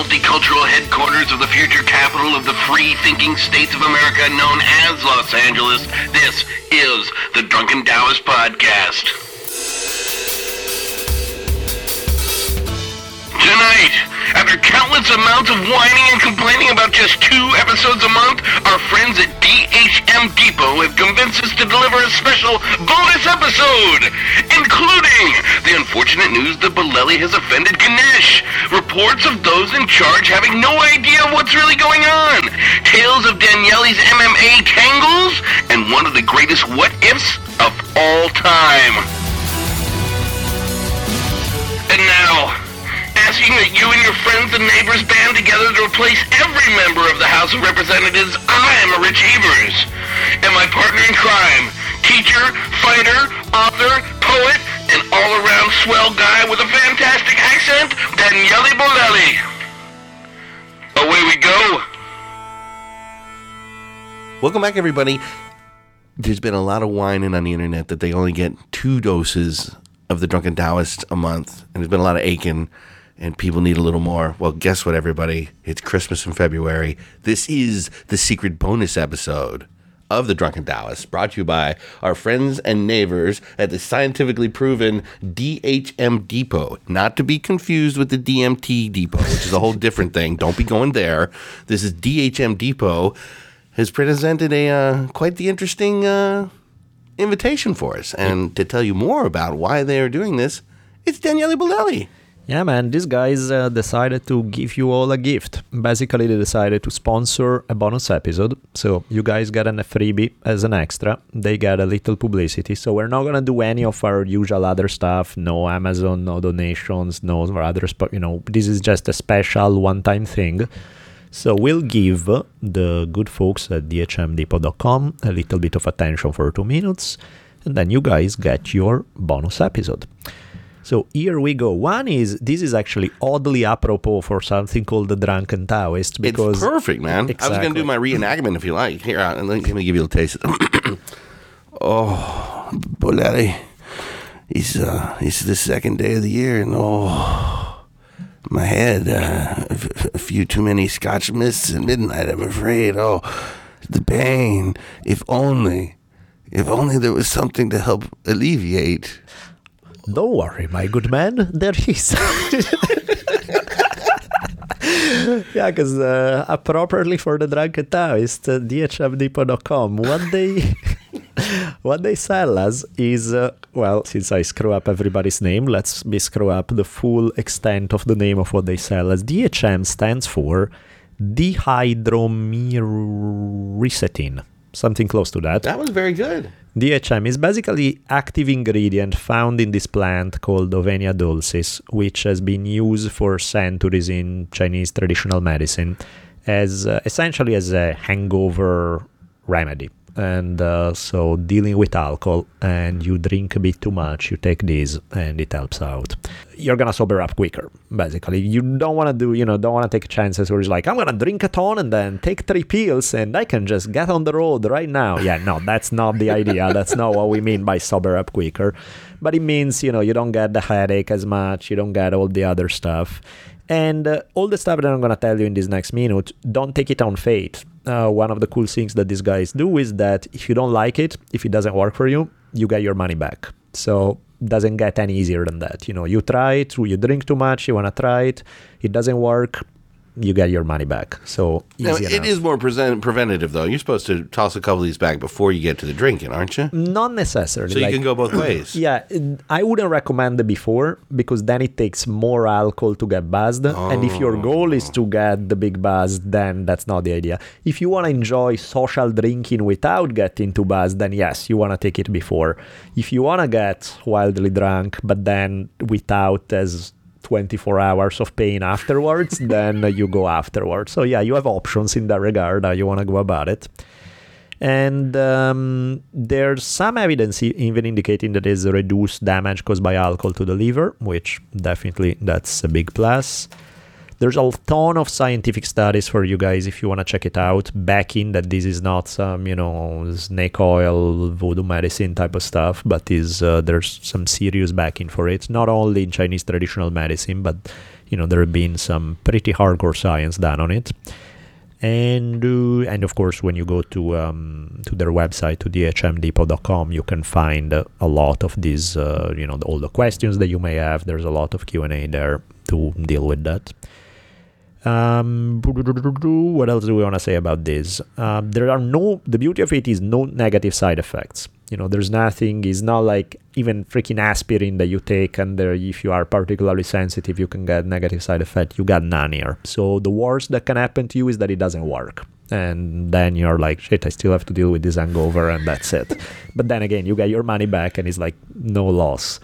multicultural headquarters of the future capital of the free-thinking states of America known as Los Angeles, this is the Drunken Taoist Podcast. Tonight, after countless amounts of whining and complaining about just 2 episodes a month, our friends at DHM Depot have convinced us to deliver a special bonus episode, including the unfortunate news that Beleli has offended Ganesh, reports of those in charge having no idea of what's really going on, tales of Daniele's MMA tangles, and one of the greatest what-ifs of all time. And now, asking that you and your friends and neighbors band together to replace every member of the House of Representatives, I am Rich Evers, and my partner in crime, teacher, fighter, author, poet, and all-around swell guy with a fantastic accent, Daniele Bolelli. Away we go. Welcome back, everybody. There's been a lot of whining on the internet that they only get 2 doses of the Drunken Taoist a month, and there's been a lot of aching. And people need a little more. Well, guess what, everybody? It's Christmas in February. This is the secret bonus episode of The Drunken Taoist, brought to you by our friends and neighbors at the scientifically proven DHM Depot. Not to be confused with the DMT Depot, which is a whole different thing. Don't be going there. This is DHM Depot has presented a quite the interesting invitation for us. And to tell you more about why they are doing this, it's Daniele Bolelli. Yeah, man, these guys decided to give you all a gift. Basically, they decided to sponsor a bonus episode. So you guys get a freebie as an extra. They get a little publicity. So we're not going to do any of our usual other stuff. No Amazon, no donations, no other, this is just a special one-time thing. So we'll give the good folks at dhmdepot.com a little bit of attention for 2 minutes. And then you guys get your bonus episode. So here we go. One is, this is actually oddly apropos for something called the Drunken Taoist. Because it's perfect, man. Exactly. I was going to do my reenactment if you like. Here, let me give you a taste. Oh, Bolelli, it's the second day of the year, and oh, my head, a few too many scotch mists at midnight, I'm afraid. Oh, the pain. If only there was something to help alleviate. Don't worry, my good man, there is. Yeah, because appropriately for the Drunken Taoist, dhmdepot.com, what they sell us is, since I screw up everybody's name, let's me screw up the full extent of the name of what they sell us. DHM stands for dihydromyricetin. Something close to that. That was very good. DHM is basically active ingredient found in this plant called Ovenia dulcis, which has been used for centuries in Chinese traditional medicine as essentially as a hangover remedy. And so dealing with alcohol, and you drink a bit too much, you take this and it helps out. You're going to sober up quicker, basically. You don't want to take chances where it's like, I'm going to drink a ton and then take 3 pills and I can just get on the road right now. Yeah, no, that's not the idea. That's not what we mean by sober up quicker. But it means, you don't get the headache as much. You don't get all the other stuff. And all the stuff that I'm going to tell you in this next minute, don't take it on faith. One of the cool things that these guys do is that if you don't like it, if it doesn't work for you, you get your money back. So it doesn't get any easier than that. You try it, you drink too much, you want to try it, it doesn't work, you get your money back. So now, it is more preventative, though. You're supposed to toss a couple of these back before you get to the drinking, aren't you? Not necessarily. So you can go both ways. Yeah. I wouldn't recommend the before, because then it takes more alcohol to get buzzed. Oh. And if your goal is to get the big buzz, then that's not the idea. If you want to enjoy social drinking without getting too buzzed, then yes, you want to take it before. If you want to get wildly drunk, but then without as 24 hours of pain afterwards, then you go afterwards. So yeah, you have options in that regard, how you want to go about it. And there's some evidence even indicating that there's reduced damage caused by alcohol to the liver, which definitely that's a big plus. There's a ton of scientific studies for you guys if you want to check it out, backing that this is not some, snake oil, voodoo medicine type of stuff, but there's some serious backing for it, not only in Chinese traditional medicine, but you know, there have been some pretty hardcore science done on it. And of course, when you go to their website, to dhmdepot.com, you can find a lot of these, you know, all the questions that you may have. There's a lot of Q&A there to deal with that. What else do we want to say about this? The beauty of it is no negative side effects. You know, there's nothing, it's not like even freaking aspirin that you take, and there, if you are particularly sensitive, you can get negative side effect. You got none here. So the worst that can happen to you is that it doesn't work. And then you're like, shit, I still have to deal with this hangover, and that's it. But then again, you get your money back, and it's like no loss.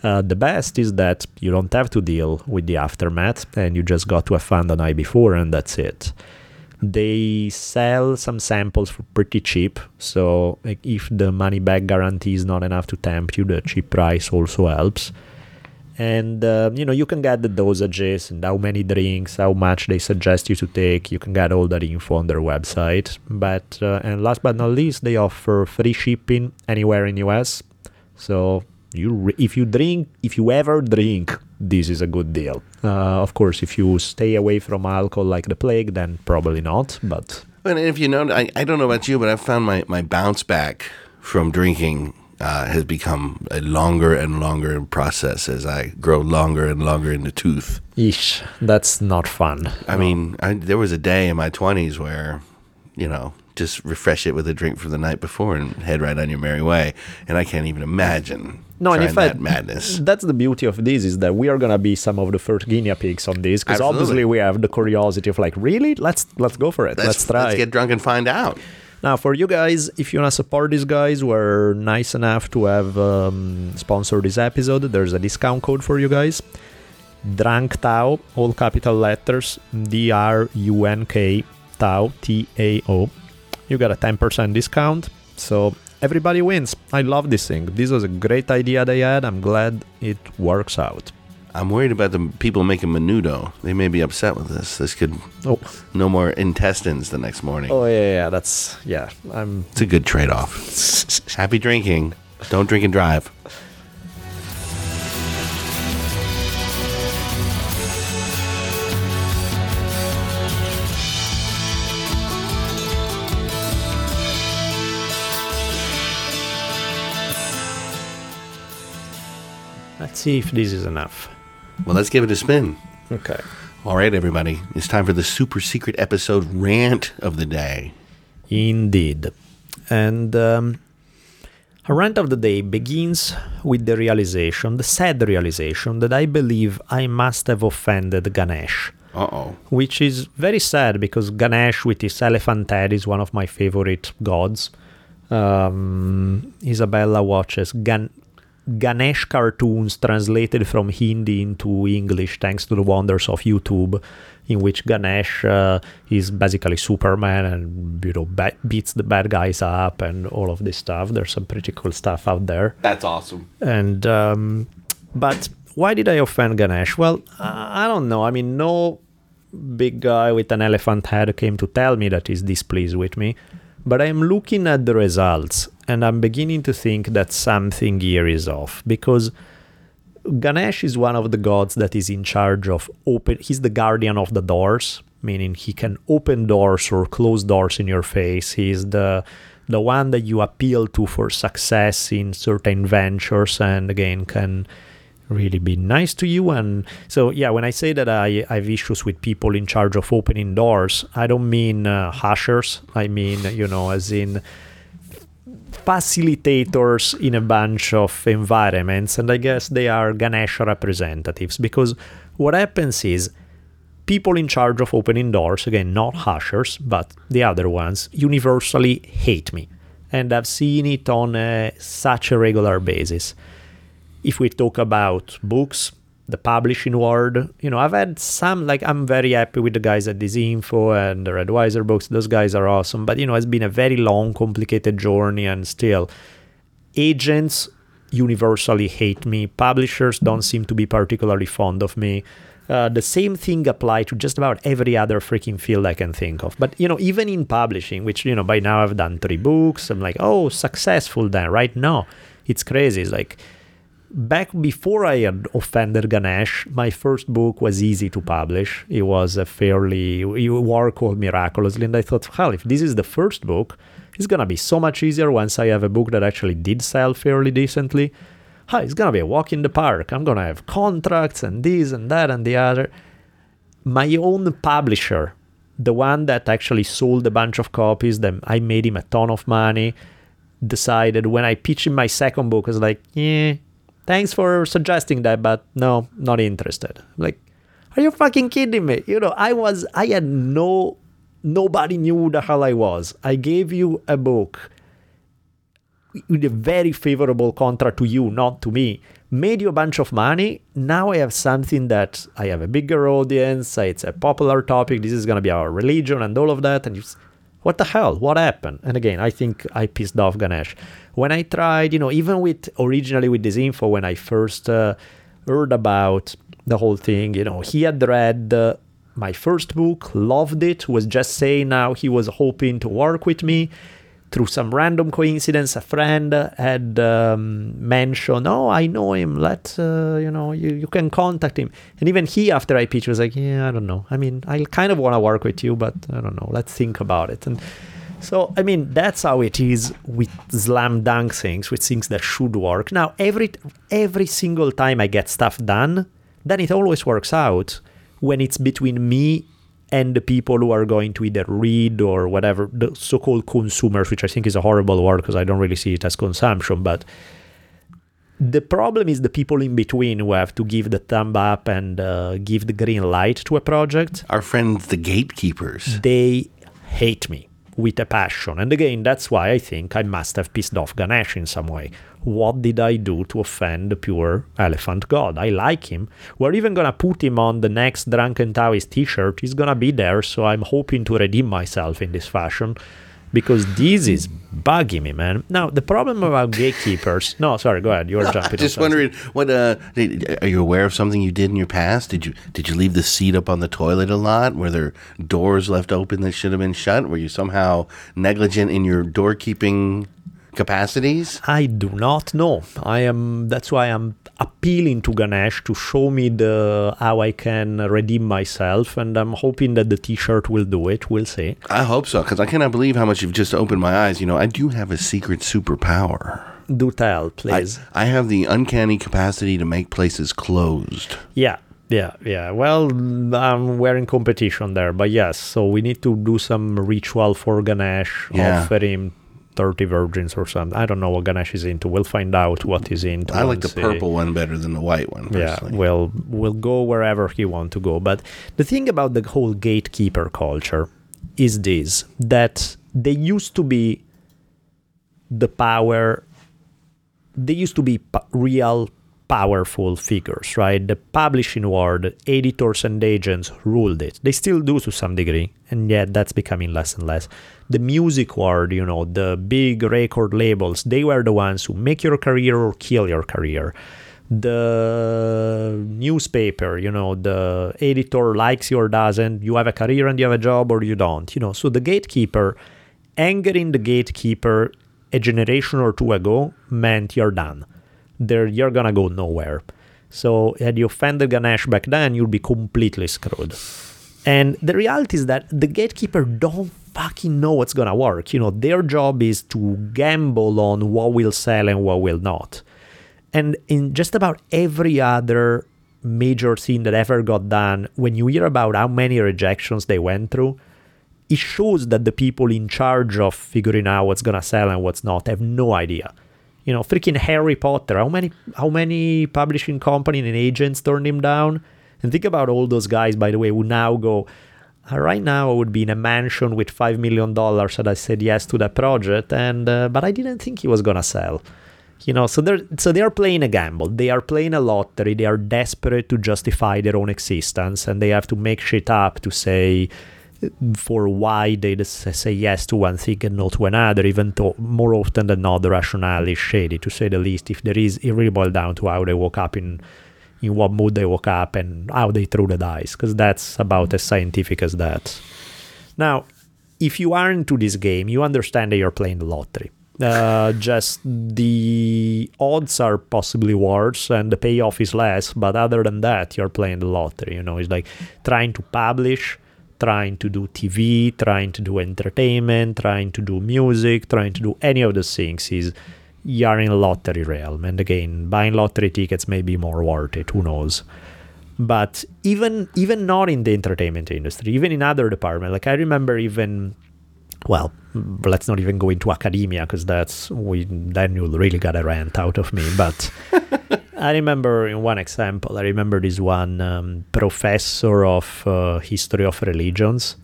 The best is that you don't have to deal with the aftermath, and you just got to have fun the night before, and that's it. They sell some samples for pretty cheap, so like, if the money back guarantee is not enough to tempt you, the cheap price also helps. And you know, you can get the dosages and how many drinks, how much they suggest you to take. You can get all that info on their website. But and last but not least, they offer free shipping anywhere in the US. So if you ever drink, this is a good deal. Of course, if you stay away from alcohol like the plague, then probably not. But and if you know, I don't know about you, but I've found my bounce back from drinking has become a longer and longer process as I grow longer and longer in the tooth. Ish, that's not fun. I mean, there was a day in my 20s where, you know, just refresh it with a drink from the night before and head right on your merry way. And I can't even imagine. No, and in fact, madness. That's the beauty of this, is that we are going to be some of the first guinea pigs on this, because obviously we have the curiosity of like, really? Let's go for it. Let's try. Let's get drunk and find out. Now, for you guys, if you want to support these guys, we're nice enough to have sponsored this episode. There's a discount code for you guys. Drunk Tao, all capital letters, DRUNK, Tao, TAO. You got a 10% discount, so everybody wins. I love this thing. This was a great idea they had. I'm glad it works out. I'm worried about the people making menudo. They may be upset with this. This could no more intestines the next morning. Oh, yeah, it's a good trade-off. Happy drinking. Don't drink and drive. See if this is enough. Well, let's give it a spin. Okay. All right, everybody. It's time for the super secret episode rant of the day. Indeed. And our rant of the day begins with the sad realization that I believe I must have offended Ganesh. Uh-oh. Which is very sad, because Ganesh with his elephant head is one of my favorite gods. Isabella watches Ganesh cartoons translated from Hindi into English thanks to the wonders of YouTube, in which Ganesh is basically Superman and, you know, beats the bad guys up and all of this stuff. There's some pretty cool stuff out there. That's awesome. And but why did I offend Ganesh? Well, I don't know. I mean, no big guy with an elephant head came to tell me that he's displeased with me. But I'm looking at the results, and I'm beginning to think that something here is off, because Ganesh is one of the gods that is in charge of he's the guardian of the doors, meaning he can open doors or close doors in your face. He is the one that you appeal to for success in certain ventures, and again, can really be nice to you. And so, yeah, when I say that I have issues with people in charge of opening doors, I don't mean hushers. I mean, you know, as in facilitators in a bunch of environments. And I guess they are Ganesh representatives, because what happens is people in charge of opening doors, again, not hushers, but the other ones, universally hate me. And I've seen it on such a regular basis. If we talk about books, the publishing world, you know, I've had some, like, I'm very happy with the guys at Disinfo and the Redweiser books. Those guys are awesome. But, you know, it's been a very long, complicated journey, and still, agents universally hate me. Publishers don't seem to be particularly fond of me. The same thing applies to just about every other freaking field I can think of. But, you know, even in publishing, which, you know, by now I've done 3 books, I'm like, oh, successful then, right? No, it's crazy. It's like, Back before I had offended Ganesh, my first book was easy to publish. It was a fairly, it worked miraculously, and I thought, hell, if this is the first book, it's going to be so much easier once I have a book that actually did sell fairly decently. Hi, it's going to be a walk in the park. I'm going to have contracts and this and that and the other. My own publisher, the one that actually sold a bunch of copies, then I made him a ton of money, decided when I pitched him my second book, I was like, yeah, thanks for suggesting that, but no, not interested. Like, are you fucking kidding me? You know, nobody knew who the hell I was. I gave you a book with a very favorable contract to you, not to me. Made you a bunch of money. Now I have something that I have a bigger audience. It's a popular topic. This is going to be our religion and all of that. And it's, what the hell? What happened? And again, I think I pissed off Ganesh. When I tried, you know, even with originally with Disinfo, when I first heard about the whole thing, you know, he had read my first book, loved it, was just saying now he was hoping to work with me. Through some random coincidence, a friend had mentioned, oh, I know him, you can contact him. And even he, after I pitched, was like, yeah, I don't know. I mean, I kind of want to work with you, but I don't know. Let's think about it. And so, I mean, that's how it is with slam dunk things, with things that should work. Now, every single time I get stuff done, then it always works out when it's between me and the people who are going to either read or whatever, the so-called consumers, which I think is a horrible word because I don't really see it as consumption, but the problem is the people in between who have to give the thumb up and give the green light to a project. Our friends, the gatekeepers. They hate me with a passion. And again, that's why I think I must have pissed off Ganesh in some way. What did I do to offend the pure elephant god? I like him. We're even going to put him on the next Drunken Taoist t-shirt. He's going to be there, so I'm hoping to redeem myself in this fashion because this is bugging me, man. Now, the problem about gatekeepers... No, sorry, go ahead. I'm just wondering, what, are you aware of something you did in your past? Did you leave the seat up on the toilet a lot? Were there doors left open that should have been shut? Were you somehow negligent in your doorkeeping capacities? I do not know. That's why I'm appealing to Ganesh to show me how I can redeem myself, and I'm hoping that the t-shirt will do it. We'll see. I hope so, because I cannot believe how much you've just opened my eyes. You know, I do have a secret superpower. Do tell, please. I have the uncanny capacity to make places closed. Yeah. Well, we're in competition there, but yes, so we need to do some ritual for Ganesh, offer him 30 virgins or something. I don't know what Ganesh is into. We'll find out what he's into. I like the purple one better than the white one, personally. Yeah, we'll go wherever he wants to go. But the thing about the whole gatekeeper culture is this, that they used to be real powerful figures, right? The publishing world, editors and agents ruled it. They still do to some degree, and yet that's becoming less and less. The music world, you know, the big record labels, they were the ones who make your career or kill your career. The newspaper, you know, the editor likes you or doesn't. You have a career and you have a job or you don't, you know. So the gatekeeper, angering the gatekeeper a generation or two ago meant you're done. You're gonna go nowhere. So had you offended Ganesh back then, you'd be completely screwed. And the reality is that the gatekeeper don't fucking know what's gonna work. You know, their job is to gamble on what will sell and what will not. And in just about every other major thing that ever got done, when you hear about how many rejections they went through, it shows that the people in charge of figuring out what's gonna sell and what's not have no idea. You know, freaking Harry Potter, how many publishing companies and agents turned him down? And think about all those guys, by the way, who now go, right now I would be in a mansion with $5 million and I said yes to that project, but I didn't think he was going to sell. You know, so they are playing a gamble. They are playing a lottery. They are desperate to justify their own existence, and they have to make shit up to say for why they just say yes to one thing and no to another, even though more often than not the rationale is shady, to say the least. If there is, it really boils down to how they woke up, in what mood they woke up, and how they threw the dice, because that's about as scientific as that. Now, if you are into this game, you understand that you're playing the lottery. Just the odds are possibly worse and the payoff is less, but other than that, you're playing the lottery. You know, it's like trying to publish, trying to do TV, trying to do entertainment, trying to do music, trying to do any of those things is you're in a lottery realm. And again, buying lottery tickets may be more worth it, who knows. But even not in the entertainment industry, even in other departments, like I remember even, well, let's not even go into academia because then you'll really got a rant out of me. But I remember in one example, I remember this one professor of history of religions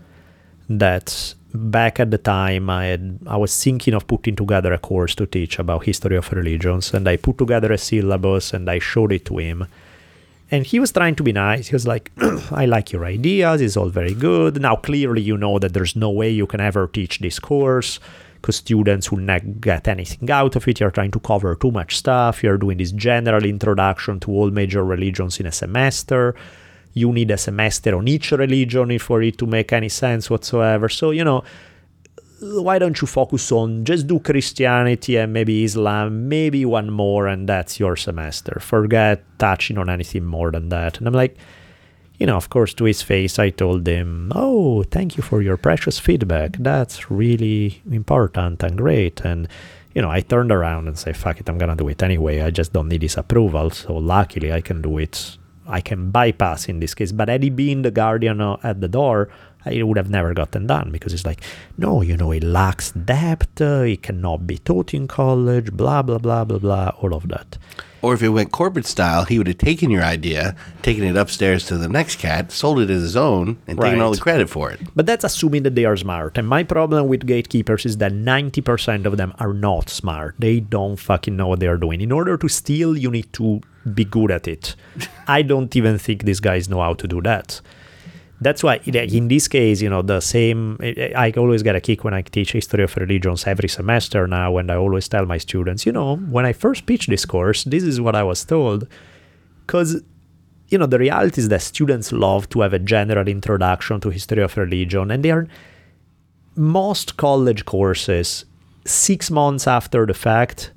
that back at the time I was thinking of putting together a course to teach about history of religions, and I put together a syllabus and I showed it to him. And he was trying to be nice. He was like, I like your ideas. It's all very good. Now, clearly, you know that there's no way you can ever teach this course because students will not get anything out of it. You're trying to cover too much stuff. You're doing this general introduction to all major religions in a semester. You need a semester on each religion for it to make any sense whatsoever. So, you know, why don't you focus on just do Christianity and maybe Islam, maybe one more, and that's your semester. Forget touching on anything more than that. And I'm like, you know, of course, to his face, I told him, oh, thank you for your precious feedback. That's really important and great. And, you know, I turned around and said, fuck it, I'm going to do it anyway. I just don't need his approval. So luckily I can do it. I can bypass in this case. But had he been the guardian at the door, it would have never gotten done, because it's like, no, you know, it lacks depth, it cannot be taught in college, blah, blah, blah, blah, blah, all of that. Or if it went corporate style, he would have taken your idea, taken it upstairs to the next cat, sold it as his own, and taken all the credit for it. But that's assuming that they are smart. And my problem with gatekeepers is that 90% of them are not smart. They don't fucking know what they are doing. In order to steal, you need to be good at it. I don't even think these guys know how to do that. That's why in this case, you know, I always get a kick when I teach history of religions every semester now, and I always tell my students, you know, when I first pitched this course, this is what I was told. Because, you know, the reality is that students love to have a general introduction to history of religion, and most college courses, 6 months after the fact,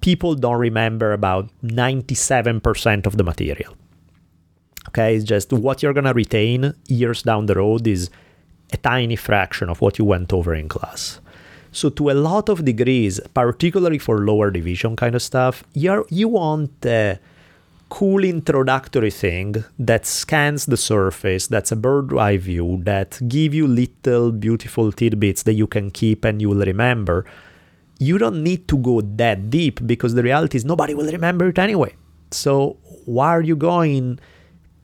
people don't remember about 97% of the material. Okay, it's just what you're going to retain years down the road is a tiny fraction of what you went over in class. So to a lot of degrees, particularly for lower division kind of stuff, you want a cool introductory thing that scans the surface, that's a bird's-eye view, that give you little beautiful tidbits that you can keep and you will remember. You don't need to go that deep, because the reality is nobody will remember it anyway. So why are you going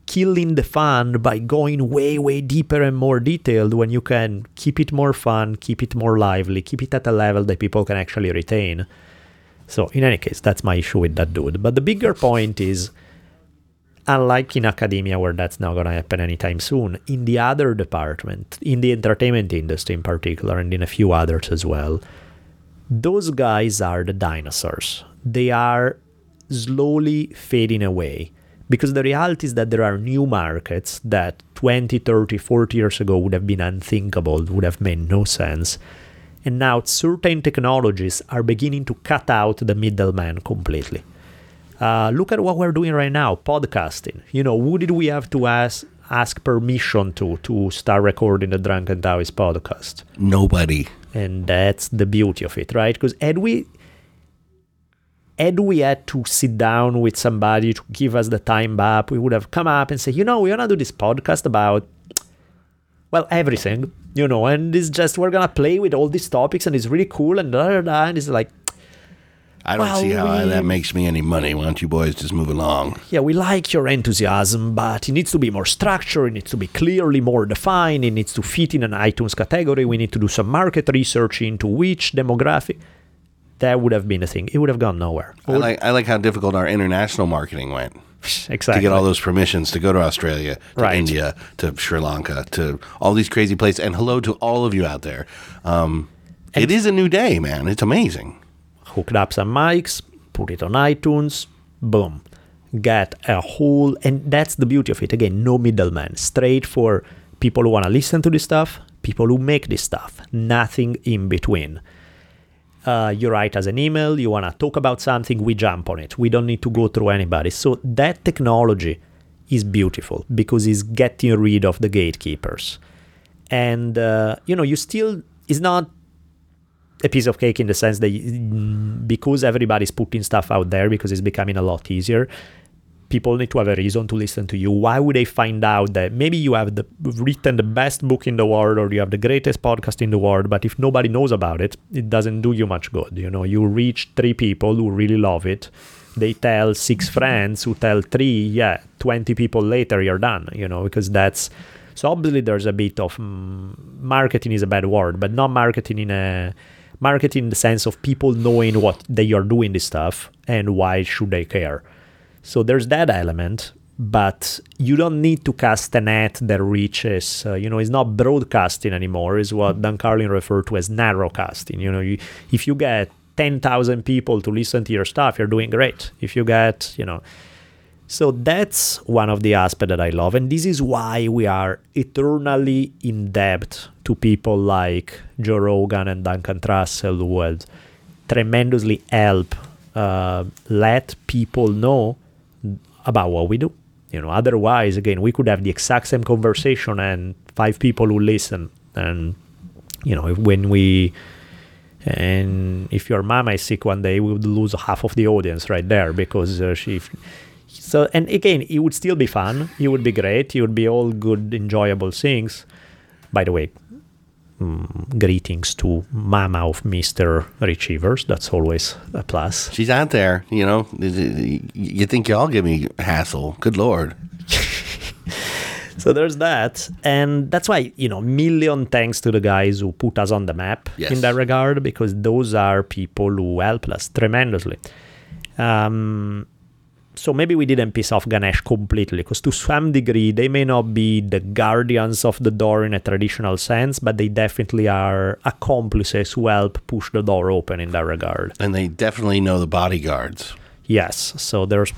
killing the fun by going way, way deeper and more detailed when you can keep it more fun, keep it more lively, keep it at a level that people can actually retain? So in any case, that's my issue with that dude. But the bigger point is, unlike in academia where that's not going to happen anytime soon, in the other department, in the entertainment industry in particular, and in a few others as well, those guys are the dinosaurs. They are slowly fading away. Because the reality is that there are new markets that 20, 30, 40 years ago would have been unthinkable, would have made no sense. And now certain technologies are beginning to cut out the middleman completely. Look at what we're doing right now, podcasting. You know, who did we have to ask permission to start recording the Drunken Taoist podcast? Nobody. And that's the beauty of it, right? Because had we had to sit down with somebody to give us the time map, we would have come up and say, you know, we're going to do this podcast about, well, everything, you know, and it's just, we're going to play with all these topics and it's really cool and blah, blah, blah. And it's like, I don't see how that makes me any money. Why don't you boys just move along? Yeah, we like your enthusiasm, but it needs to be more structured. It needs to be clearly more defined. It needs to fit in an iTunes category. We need to do some market research into which demographic. That would have been a thing. It would have gone nowhere. I like how difficult our international marketing went. Exactly. To get all those permissions to go to Australia, to India, to Sri Lanka, to all these crazy places. And hello to all of you out there. It is a new day, man. It's amazing. Hooked up some mics, put it on iTunes, boom. Get a whole... And that's the beauty of it. Again, no middleman. Straight for people who want to listen to this stuff, people who make this stuff. Nothing in between. You write us an email, you want to talk about something, we jump on it. We don't need to go through anybody. So that technology is beautiful because it's getting rid of the gatekeepers. And, you know, you still, it's not a piece of cake in the sense that because everybody's putting stuff out there, because it's becoming a lot easier, people need to have a reason to listen to you. Why would they find out that maybe you have written the best book in the world or you have the greatest podcast in the world, but if nobody knows about it, it doesn't do you much good. You know, you reach 3 people who really love it. They tell 6 friends who tell 3, 20 people later you're done, you know, because that's... So obviously there's a bit of... marketing is a bad word, but not marketing in a... Marketing in the sense of people knowing what they are doing this stuff and why should they care. So there's that element, but you don't need to cast a net that reaches, you know, it's not broadcasting anymore. It's what Dan Carlin referred to as narrowcasting. You know, if you get 10,000 people to listen to your stuff, you're doing great. If you get, you know, so that's one of the aspects that I love. And this is why we are eternally in debt to people like Joe Rogan and Duncan Trussell, who would tremendously help let people know about what we do. You know, otherwise, again, we could have the exact same conversation and 5 people who listen. And, you know, if your mama is sick one day, we would lose half of the audience right there because so, and again, it would still be fun. It would be great. It would be all good, enjoyable things. By the way, greetings to mama of Mr. Retrievers. That's always a plus. She's out there, you know. You think y'all give me hassle. Good Lord. So there's that. And that's why, you know, million thanks to the guys who put us on the map in that regard, because those are people who help us tremendously. So maybe we didn't piss off Ganesh completely, because to some degree, they may not be the guardians of the door in a traditional sense, but they definitely are accomplices who help push the door open in that regard. And they definitely know the bodyguards. Yes. So there's,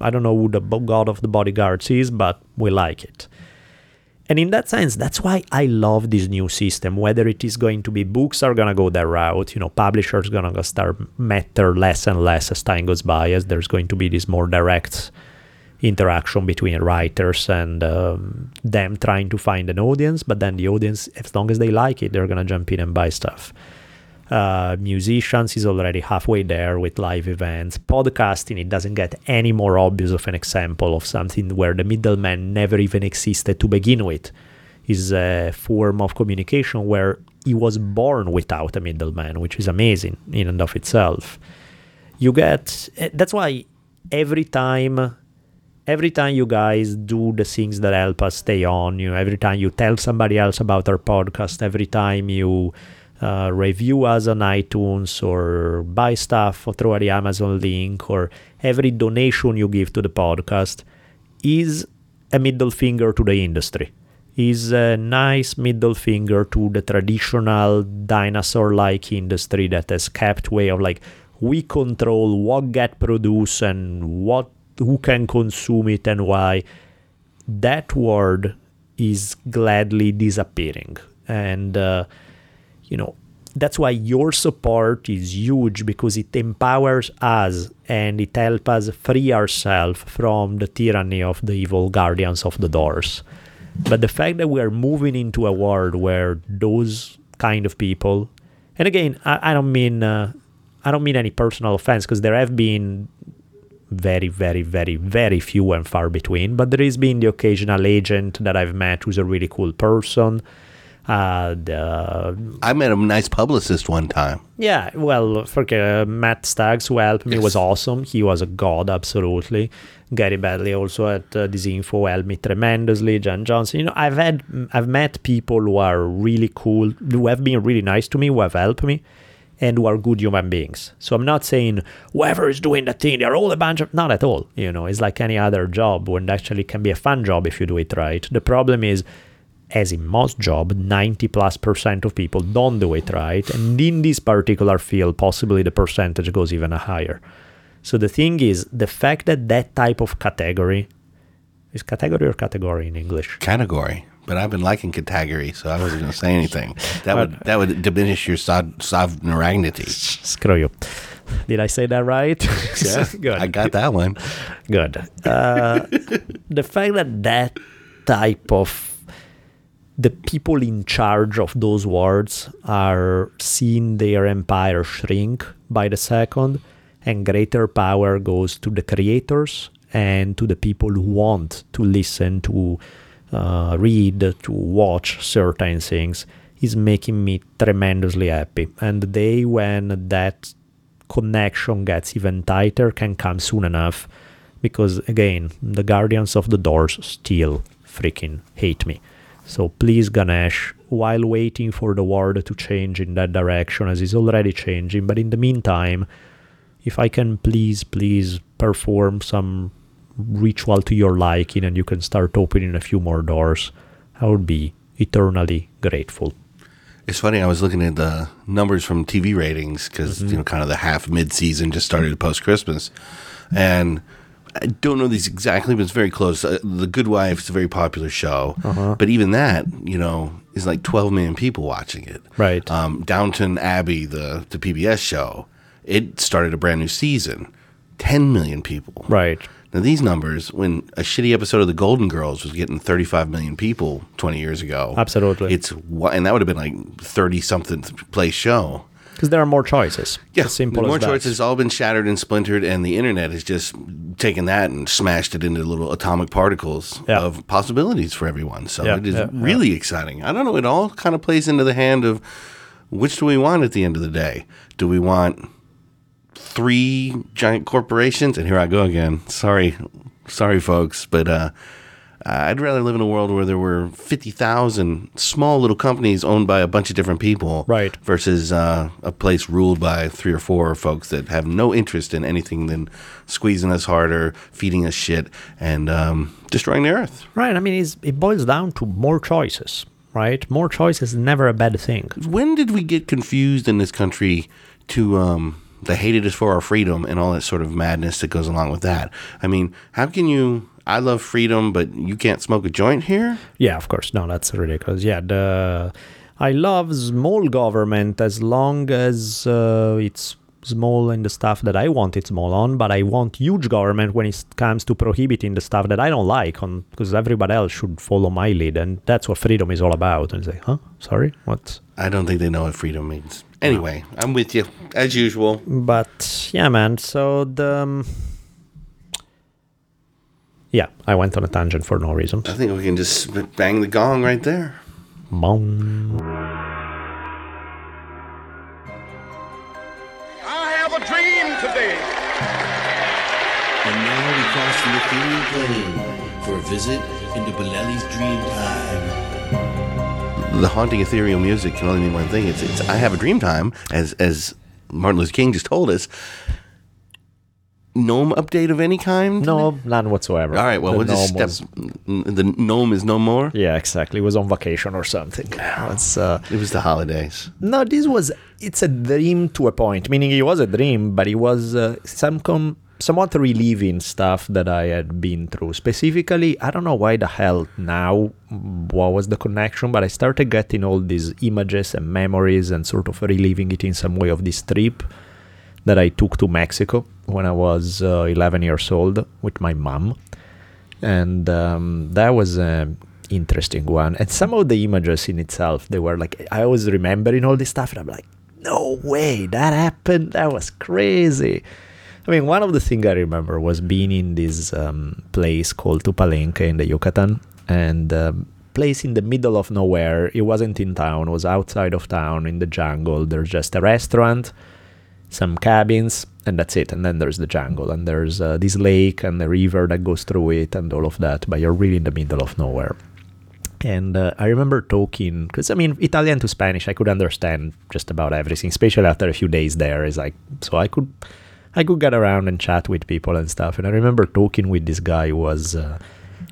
I don't know who the god of the bodyguards is, but we like it. And in that sense, that's why I love this new system, whether it is going to be books are going to go that route, you know, publishers are going to start matter less and less as time goes by, as there's going to be this more direct interaction between writers and them trying to find an audience. But then the audience, as long as they like it, they're going to jump in and buy stuff. Musicians is already halfway there with live events. Podcasting, it doesn't get any more obvious of an example of something where the middleman never even existed to begin with. Is a form of communication where he was born without a middleman, which is amazing in and of itself. You get, that's why every time you guys do the things that help us stay on, you know, every time you tell somebody else about our podcast, every time you review us on iTunes or buy stuff or through the Amazon link, or every donation you give to the podcast is a middle finger to the industry, is a nice middle finger to the traditional dinosaur-like industry that has kept way of like, we control what get produced and what, who can consume it and why. That word is gladly disappearing. And you know, that's why your support is huge, because it empowers us and it helps us free ourselves from the tyranny of the evil guardians of the doors. But the fact that we are moving into a world where those kind of people, and again, I don't mean any personal offense, because there have been very, very, very, very few and far between, but there has been the occasional agent that I've met who's a really cool person. I met a nice publicist one time. Yeah, well, Matt Staggs, who helped me, was awesome. He was a god, absolutely. Gary Badley also at Disinfo helped me tremendously. John Johnson. You know, I've met people who are really cool, who have been really nice to me, who have helped me, and who are good human beings. So I'm not saying whoever is doing that thing, they're all a bunch of... Not at all. You know, it's like any other job, when actually can be a fun job if you do it right. The problem is, as in most job, 90+% of people don't do it right. And in this particular field, possibly the percentage goes even higher. So the thing is, the fact that type of category, is category or category in English? Category. but I've been liking Katagiri, so I wasn't going to say anything. That would diminish your sovereignty. Screw you. Did I say that right? Yeah, good. I got that one. Good. The fact that type of the people in charge of those words are seeing their empire shrink by the second, and greater power goes to the creators and to the people who want to listen, to read, to watch certain things, is making me tremendously happy. And the day when that connection gets even tighter can come soon enough, because again, the guardians of the doors still freaking hate me. So please, Ganesh, while waiting for the world to change in that direction, as is already changing, but in the meantime, if I can please perform some ritual to your liking and you can start opening a few more doors, I would be eternally grateful. It's funny, I was looking at the numbers from TV ratings because, you know, kind of the half mid-season just started post-Christmas. And I don't know these exactly, but it's very close. The Good Wife is a very popular show. Uh-huh. But even that, you know, is like 12 million people watching it. Right. Downton Abbey, the PBS show, it started a brand new season. 10 million people. Right. Now, these numbers, when a shitty episode of The Golden Girls was getting 35 million people 20 years ago. Absolutely. And that would have been like 30-something place show. Because there are more choices. Yeah, more choices, all been shattered and splintered, and the internet has just taken that and smashed it into little atomic particles of possibilities for everyone. So it is really exciting. I don't know, it all kind of plays into the hand of which do we want at the end of the day? Do we want three giant corporations? And here I go again. Sorry, folks, but I'd rather live in a world where there were 50,000 small little companies owned by a bunch of different people, right, versus a place ruled by 3 or 4 folks that have no interest in anything than squeezing us harder, feeding us shit, and destroying the earth. Right. I mean, it boils down to more choices, right? More choice is never a bad thing. When did we get confused in this country to... they hated us for our freedom and all that sort of madness that goes along with that? I mean, how can you... I love freedom, but you can't smoke a joint here? Yeah, of course. No, that's ridiculous. Yeah, I love small government as long as it's small in the stuff that I want it small on, but I want huge government when it comes to prohibiting the stuff that I don't like, because everybody else should follow my lead, and that's what freedom is all about. And it's like, huh? Sorry? What? I don't think they know what freedom means. Anyway, I'm with you, as usual. But, yeah, man, so yeah, I went on a tangent for no reason. I think we can just bang the gong right there. Bong. I have a dream today. And now we cross the Athenian plain for a visit into Beleli's dream time. The haunting ethereal music can only mean one thing. It's I have a dream time, as Martin Luther King just told us. Gnome update of any kind? No, none whatsoever. All right, well, we'll just the gnome is no more? Yeah, exactly. It was on vacation or something. It was the holidays. No, it's a dream to a point, meaning it was a dream, but it was somewhat relieving stuff that I had been through. Specifically, I don't know why the hell now, what was the connection, but I started getting all these images and memories and sort of reliving it in some way of this trip that I took to Mexico when I was 11 years old with my mom. And that was an interesting one. And some of the images in itself, they were like, I was remembering all this stuff and I'm like, no way, that happened. That was crazy. I mean, one of the things I remember was being in this place called Palenque in the Yucatan, and place in the middle of nowhere. It wasn't in town, it was outside of town in the jungle. There's just a restaurant, some cabins, and that's it. And then there's the jungle, and there's this lake and the river that goes through it and all of that, but you're really in the middle of nowhere. And I remember talking, because I mean, Italian to Spanish, I could understand just about everything, especially after a few days there. It's like, so I could get around and chat with people and stuff. And I remember talking with this guy who was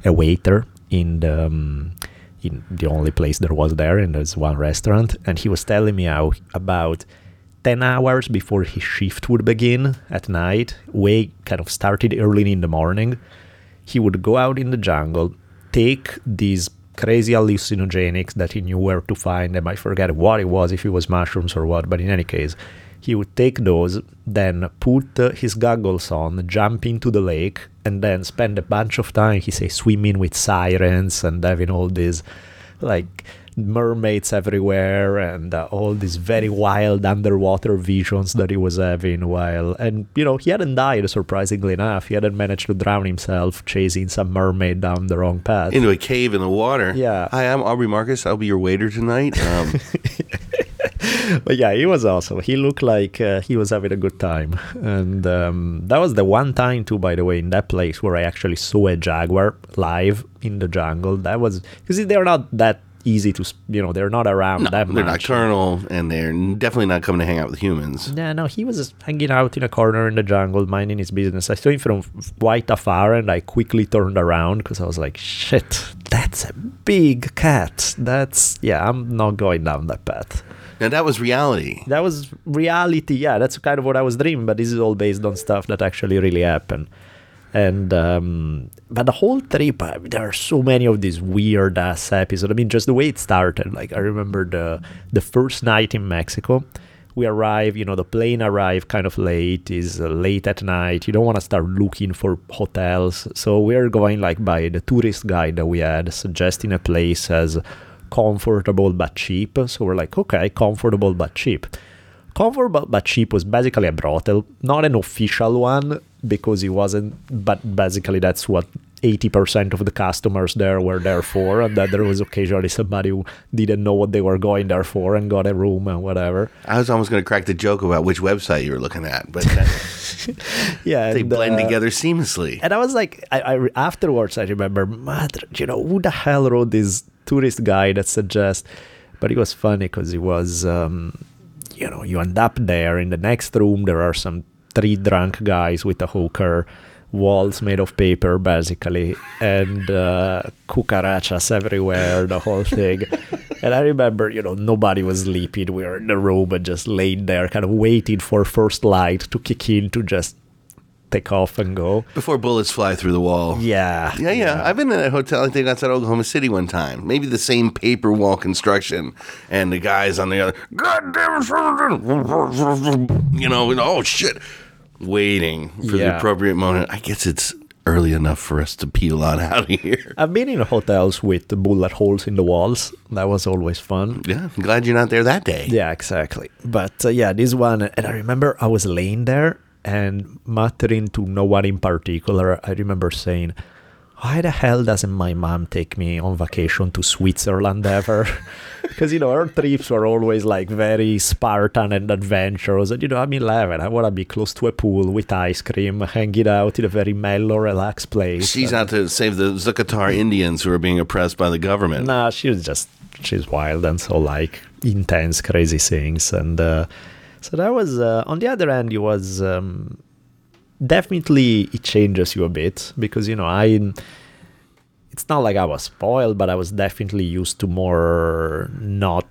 a waiter in the only place there was there, and there's one restaurant, and he was telling me how about 10 hours before his shift would begin at night, way kind of started early in the morning, he would go out in the jungle, take these crazy hallucinogenics that he knew where to find them. I forget what it was, if it was mushrooms or what, but in any case, he would take those, then put his goggles on, jump into the lake, and then spend a bunch of time, he says, swimming with sirens and having all these, like, mermaids everywhere and all these very wild underwater visions that he was having while, and, you know, he hadn't died, surprisingly enough. He hadn't managed to drown himself chasing some mermaid down the wrong path. Into a cave in the water. Yeah. Hi, I'm Aubrey Marcus. I'll be your waiter tonight. But yeah, he was awesome. He looked like he was having a good time. And that was the one time, too, by the way, in that place where I actually saw a jaguar live in the jungle. That was, because they're not that easy to, you know, they're not around that much. They're nocturnal, and they're definitely not coming to hang out with humans. Yeah, no, he was hanging out in a corner in the jungle, minding his business. I saw him from quite afar, and I quickly turned around because I was like, shit, that's a big cat. That's, yeah, I'm not going down that path. Now, that was reality. That was reality, yeah. That's kind of what I was dreaming, but this is all based on stuff that actually really happened. And but the whole trip, I mean, there are so many of these weird ass episodes. I mean, just the way it started. Like, I remember the first night in Mexico, we arrive, you know, the plane arrived kind of late, is late at night. You don't want to start looking for hotels, so we're going like by the tourist guide that we had, suggesting a place as comfortable but cheap. So we're like, okay, comfortable but cheap. Comfortable but cheap was basically a brothel, not an official one, because it wasn't, but basically that's what 80% of the customers there were there for, and that there was occasionally somebody who didn't know what they were going there for and got a room and whatever. I was almost going to crack the joke about which website you were looking at, but yeah, they blend together seamlessly. And I was like, I afterwards I remember, Madre, you know, who the hell wrote this tourist guide that suggests? But it was funny because it was, you know, you end up there, in the next room there are some three drunk guys with a hooker, walls made of paper basically, and cucarachas everywhere, the whole thing. And I remember, you know, nobody was sleeping. We were in the room and just laid there, kind of waiting for first light to kick in to just take off and go. Before bullets fly through the wall. Yeah. Yeah, yeah. I've been in a hotel, I think, outside Oklahoma City one time. Maybe the same paper wall construction, and the guys on the other, God damn it, you know, and, oh shit. Waiting for the appropriate moment. I guess it's early enough for us to peel on out of here. I've been in hotels with bullet holes in the walls. That was always fun. Yeah, I'm glad you're not there that day. Yeah, exactly. But yeah, this one, and I remember I was laying there and muttering to no one in particular. I remember saying, why the hell doesn't my mom take me on vacation to Switzerland ever? Because, you know, her trips were always like very Spartan and adventurous. And, you know, I'm 11. I want to be close to a pool with ice cream, hanging out in a very mellow, relaxed place. She's out to save the Yucatan Indians who are being oppressed by the government. No, she's wild and so, like, intense, crazy things. And so that was, on the other hand, it was... definitely it changes you a bit, because, you know, it's not like I was spoiled, but I was definitely used to more, not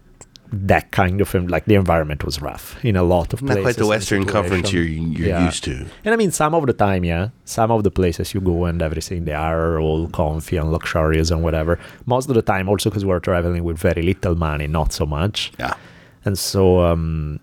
that kind of, like, the environment was rough in a lot of places. Not quite the Western Conference you're used to. And I mean, some of the time, yeah, some of the places you go and everything, they are all comfy and luxurious and whatever. Most of the time, also because we're traveling with very little money, not so much. Yeah. And so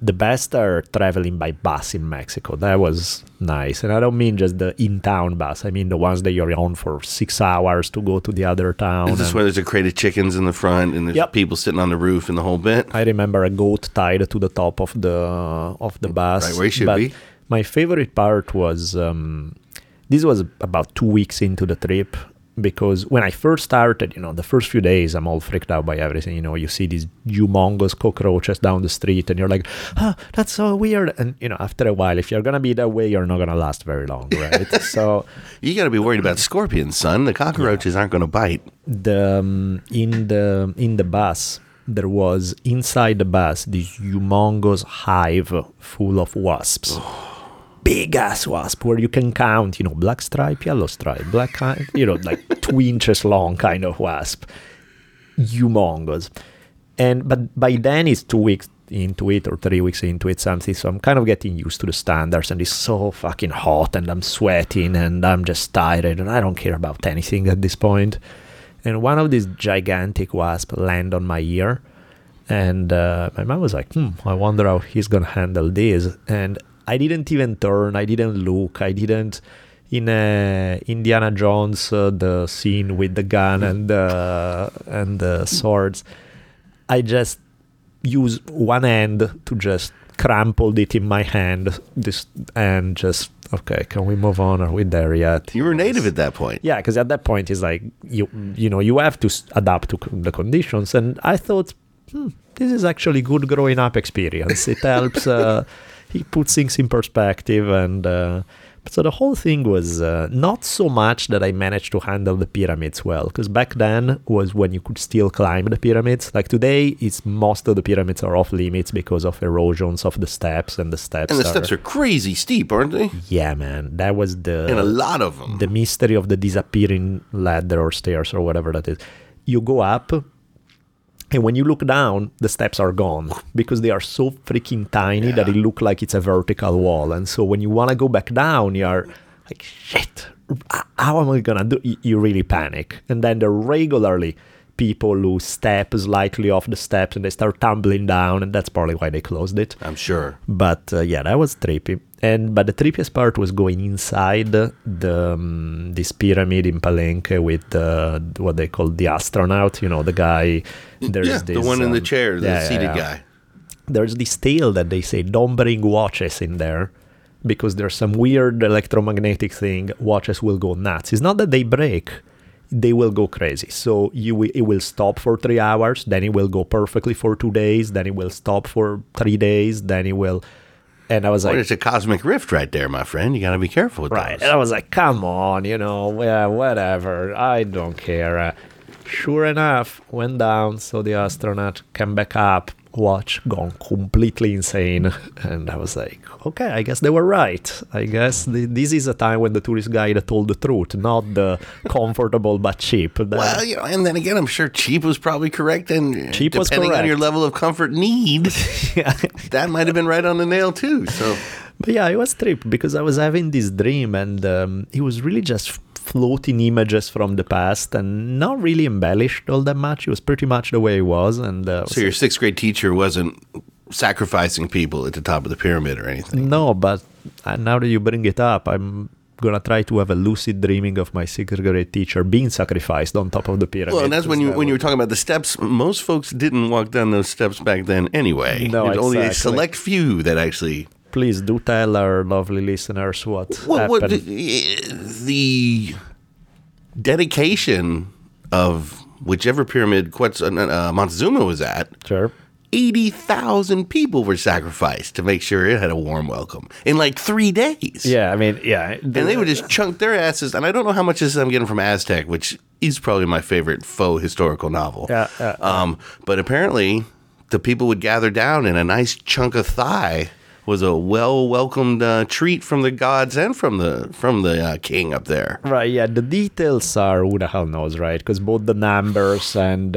the best are traveling by bus in Mexico. That was nice. And I don't mean just the in-town bus. I mean the ones that you're on for 6 hours to go to the other town. Is this where there's a crate of chickens in the front and there's people sitting on the roof and the whole bit? I remember a goat tied to the top of the bus. Right where it should be. My favorite part was, this was about 2 weeks into the trip, because when I first started, you know, the first few days, I'm all freaked out by everything. You know, you see these humongous cockroaches down the street and you're like, oh, that's so weird. And, you know, after a while, if you're going to be that way, you're not going to last very long, right? So you got to be worried about scorpions, son. The cockroaches aren't going to bite. In the bus, there was, inside the bus, this humongous hive full of wasps. Big-ass wasp, where you can count, you know, black stripe, yellow stripe, black, you know, like 2 inches long kind of wasp. Humongous. But by then it's 2 weeks into it or 3 weeks into it, something, so I'm kind of getting used to the standards, and it's so fucking hot, and I'm sweating, and I'm just tired, and I don't care about anything at this point. and one of these gigantic wasps landed on my ear. And my mom was like, I wonder how he's going to handle this. And I didn't even turn. I didn't look. I didn't. In Indiana Jones, the scene with the gun and the swords, I just used one hand to just crumpled it in my hand. Okay, can we move on? Are we there yet? You were native at that point. Yeah, because at that point it's like you have to adapt to the conditions. And I thought, this is actually good growing up experience. It helps. It puts things in perspective. And so the whole thing was not so much that I managed to handle the pyramids well, because back then was when you could still climb the pyramids. Like today, it's most of the pyramids are off limits because of erosions of the steps, and the steps. And the steps are crazy steep, aren't they? Yeah, man, that was and a lot of them. The mystery of the disappearing ladder or stairs or whatever that is. You go up, and when you look down, the steps are gone because they are so freaking tiny that it looks like it's a vertical wall. And so when you want to go back down, you are like, shit, how am I going to do? You really panic. And then there are regularly people who step slightly off the steps and they start tumbling down. And that's probably why they closed it. I'm sure. But that was trippy. But the trippiest part was going inside this pyramid in Palenque with what they call the astronaut. You know, the guy. The one in the chair, the seated guy. There's this tale that they say, don't bring watches in there because there's some weird electromagnetic thing. Watches will go nuts. It's not that they break. They will go crazy. So it will stop for 3 hours. Then it will go perfectly for 2 days. Then it will stop for 3 days. Then it will... And I was like, "There's a cosmic rift right there, my friend. You got to be careful with that." Right. And I was like, "Come on, whatever. I don't care." Sure enough, went down. So the astronaut came back up. Watch gone completely insane. And I was like, "Okay, I guess they were right. I guess this is a time when the tourist guide told the truth, not the comfortable but cheap." Well, and then again, I'm sure cheap was probably correct. And cheap was correct. Depending on your level of comfort need, that might have been right on the nail too. So, but yeah, it was tripped because I was having this dream, and it was really just floating images from the past and not really embellished all that much. It was pretty much the way it was. And so your sixth grade teacher wasn't sacrificing people at the top of the pyramid or anything? No, but now that you bring it up, I'm going to try to have a lucid dreaming of my sixth grade teacher being sacrificed on top of the pyramid. Well, and that's when you were talking about the steps. Most folks didn't walk down those steps back then anyway. No, exactly. Only a select few that actually... Please do tell our lovely listeners what happened. The dedication of whichever pyramid Quetz Montezuma was at, sure. 80,000 people were sacrificed to make sure it had a warm welcome in like 3 days. Yeah, I mean, yeah. And they would just chunk their asses. And I don't know how much this I'm getting from Aztec, which is probably my favorite faux historical novel. Yeah. But apparently the people would gather down in a nice chunk of thigh. Was a well-welcomed treat from the gods and from the king up there. Right, yeah. The details are who the hell knows, right? Because both the numbers and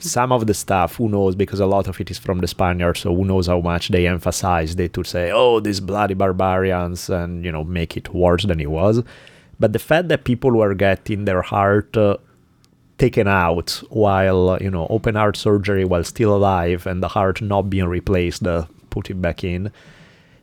some of the stuff, who knows? Because a lot of it is from the Spaniards, so who knows how much they emphasized it to say, oh, these bloody barbarians, and, make it worse than it was. But the fact that people were getting their heart taken out while, open heart surgery while still alive and the heart not being replaced, put it back in.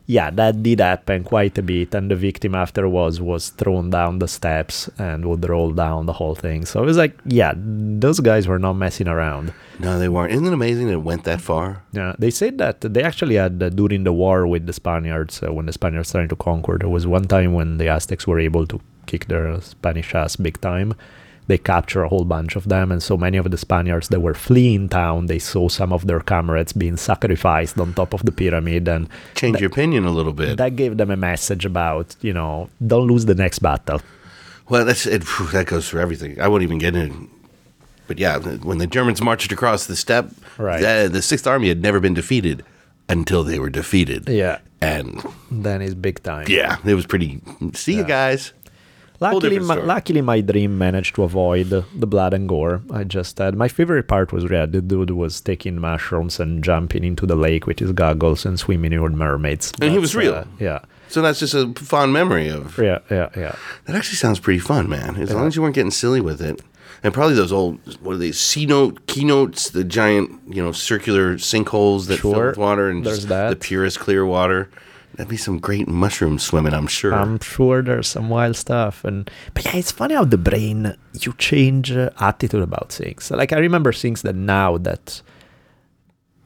Yeah, that did happen quite a bit, and the victim afterwards was thrown down the steps and would roll down the whole thing. So it was like, yeah, those guys were not messing around. No, they weren't. Isn't it amazing that it went that far? Yeah, they said that they actually had, during the war with the Spaniards, when the Spaniards trying to conquer, there was one time when the Aztecs were able to kick their Spanish ass big time. They capture a whole bunch of them, and so many of the Spaniards that were fleeing town, they saw some of their comrades being sacrificed on top of the pyramid. And change your opinion a little bit. That gave them a message about, don't lose the next battle. Well, that's it. That goes for everything. I won't even get in. But yeah, when the Germans marched across the steppe, right. The 6th Army had never been defeated until they were defeated. Yeah. And then it's big time. Yeah, it was pretty, see you guys. Luckily, my dream managed to avoid the blood and gore. I just had my favorite part was the dude was taking mushrooms and jumping into the lake with his goggles and swimming with mermaids. And he was real. Yeah. So that's just a fond memory of. Yeah. That actually sounds pretty fun, man. As long as you weren't getting silly with it. and probably those old, what are these, keynotes, the giant, circular sinkholes that fill with water, and just the purest clear water. That'd be some great mushroom swimming, I'm sure. I'm sure there's some wild stuff. But yeah, it's funny how the brain, you change attitude about things. Like, I remember things that now that,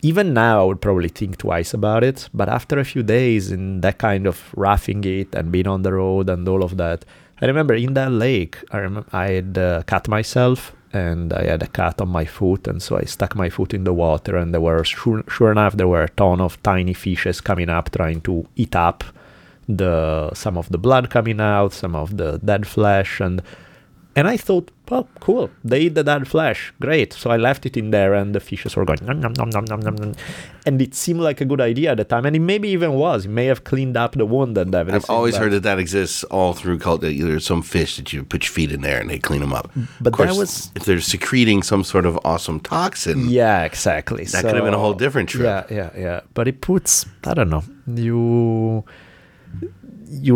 even now I would probably think twice about it. But after a few days in that kind of roughing it and being on the road and all of that, I remember in that lake, I had cut myself and I had a cut on my foot. And so I stuck my foot in the water, and there were, sure enough, there were a ton of tiny fishes coming up, trying to eat up some of the blood coming out, some of the dead flesh. And I thought, well, cool, they eat the dead flesh, great. So I left it in there, and the fishes were going, nom, nom, nom, nom, nom, nom, nom. And it seemed like a good idea at the time, and it maybe even was. It may have cleaned up the wound and everything. I've always heard that exists all through culture. There's some fish that you put your feet in there, and they clean them up. But of course, if they're secreting some sort of awesome toxin. Yeah, exactly. That could have been a whole different trip. Yeah. But it puts, I don't know, you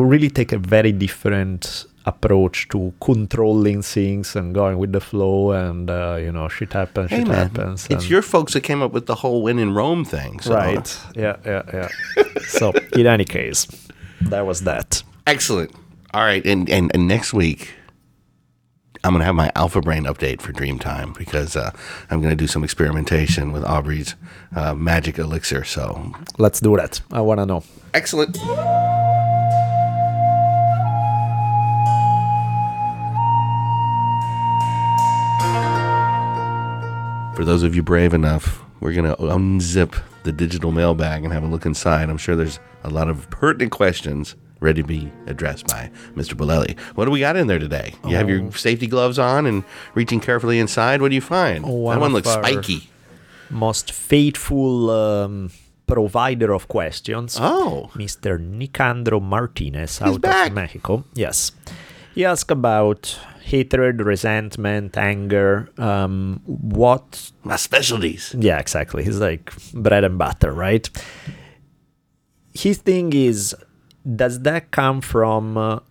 really take a very different approach to controlling things and going with the flow, and shit happens. Hey, shit happens. It's your folks that came up with the whole "when in Rome" thing, so. Right? Yeah. So, in any case, that was that. Excellent. All right, and next week, I'm gonna have my Alpha Brain update for Dreamtime, because I'm gonna do some experimentation with Aubrey's magic elixir. So let's do that. I wanna know. Excellent. For those of you brave enough, we're going to unzip the digital mailbag and have a look inside. I'm sure there's a lot of pertinent questions ready to be addressed by Mr. Bolelli. What do we got in there today? You have your safety gloves on and reaching carefully inside. What do you find? That one looks spiky. Most faithful provider of questions. Oh. Mr. Nicandro Martinez out of Mexico. Yes. He asked about hatred, resentment, anger, what... My specialties. Yeah, exactly. He's like bread and butter, right? His thing is, does that come from a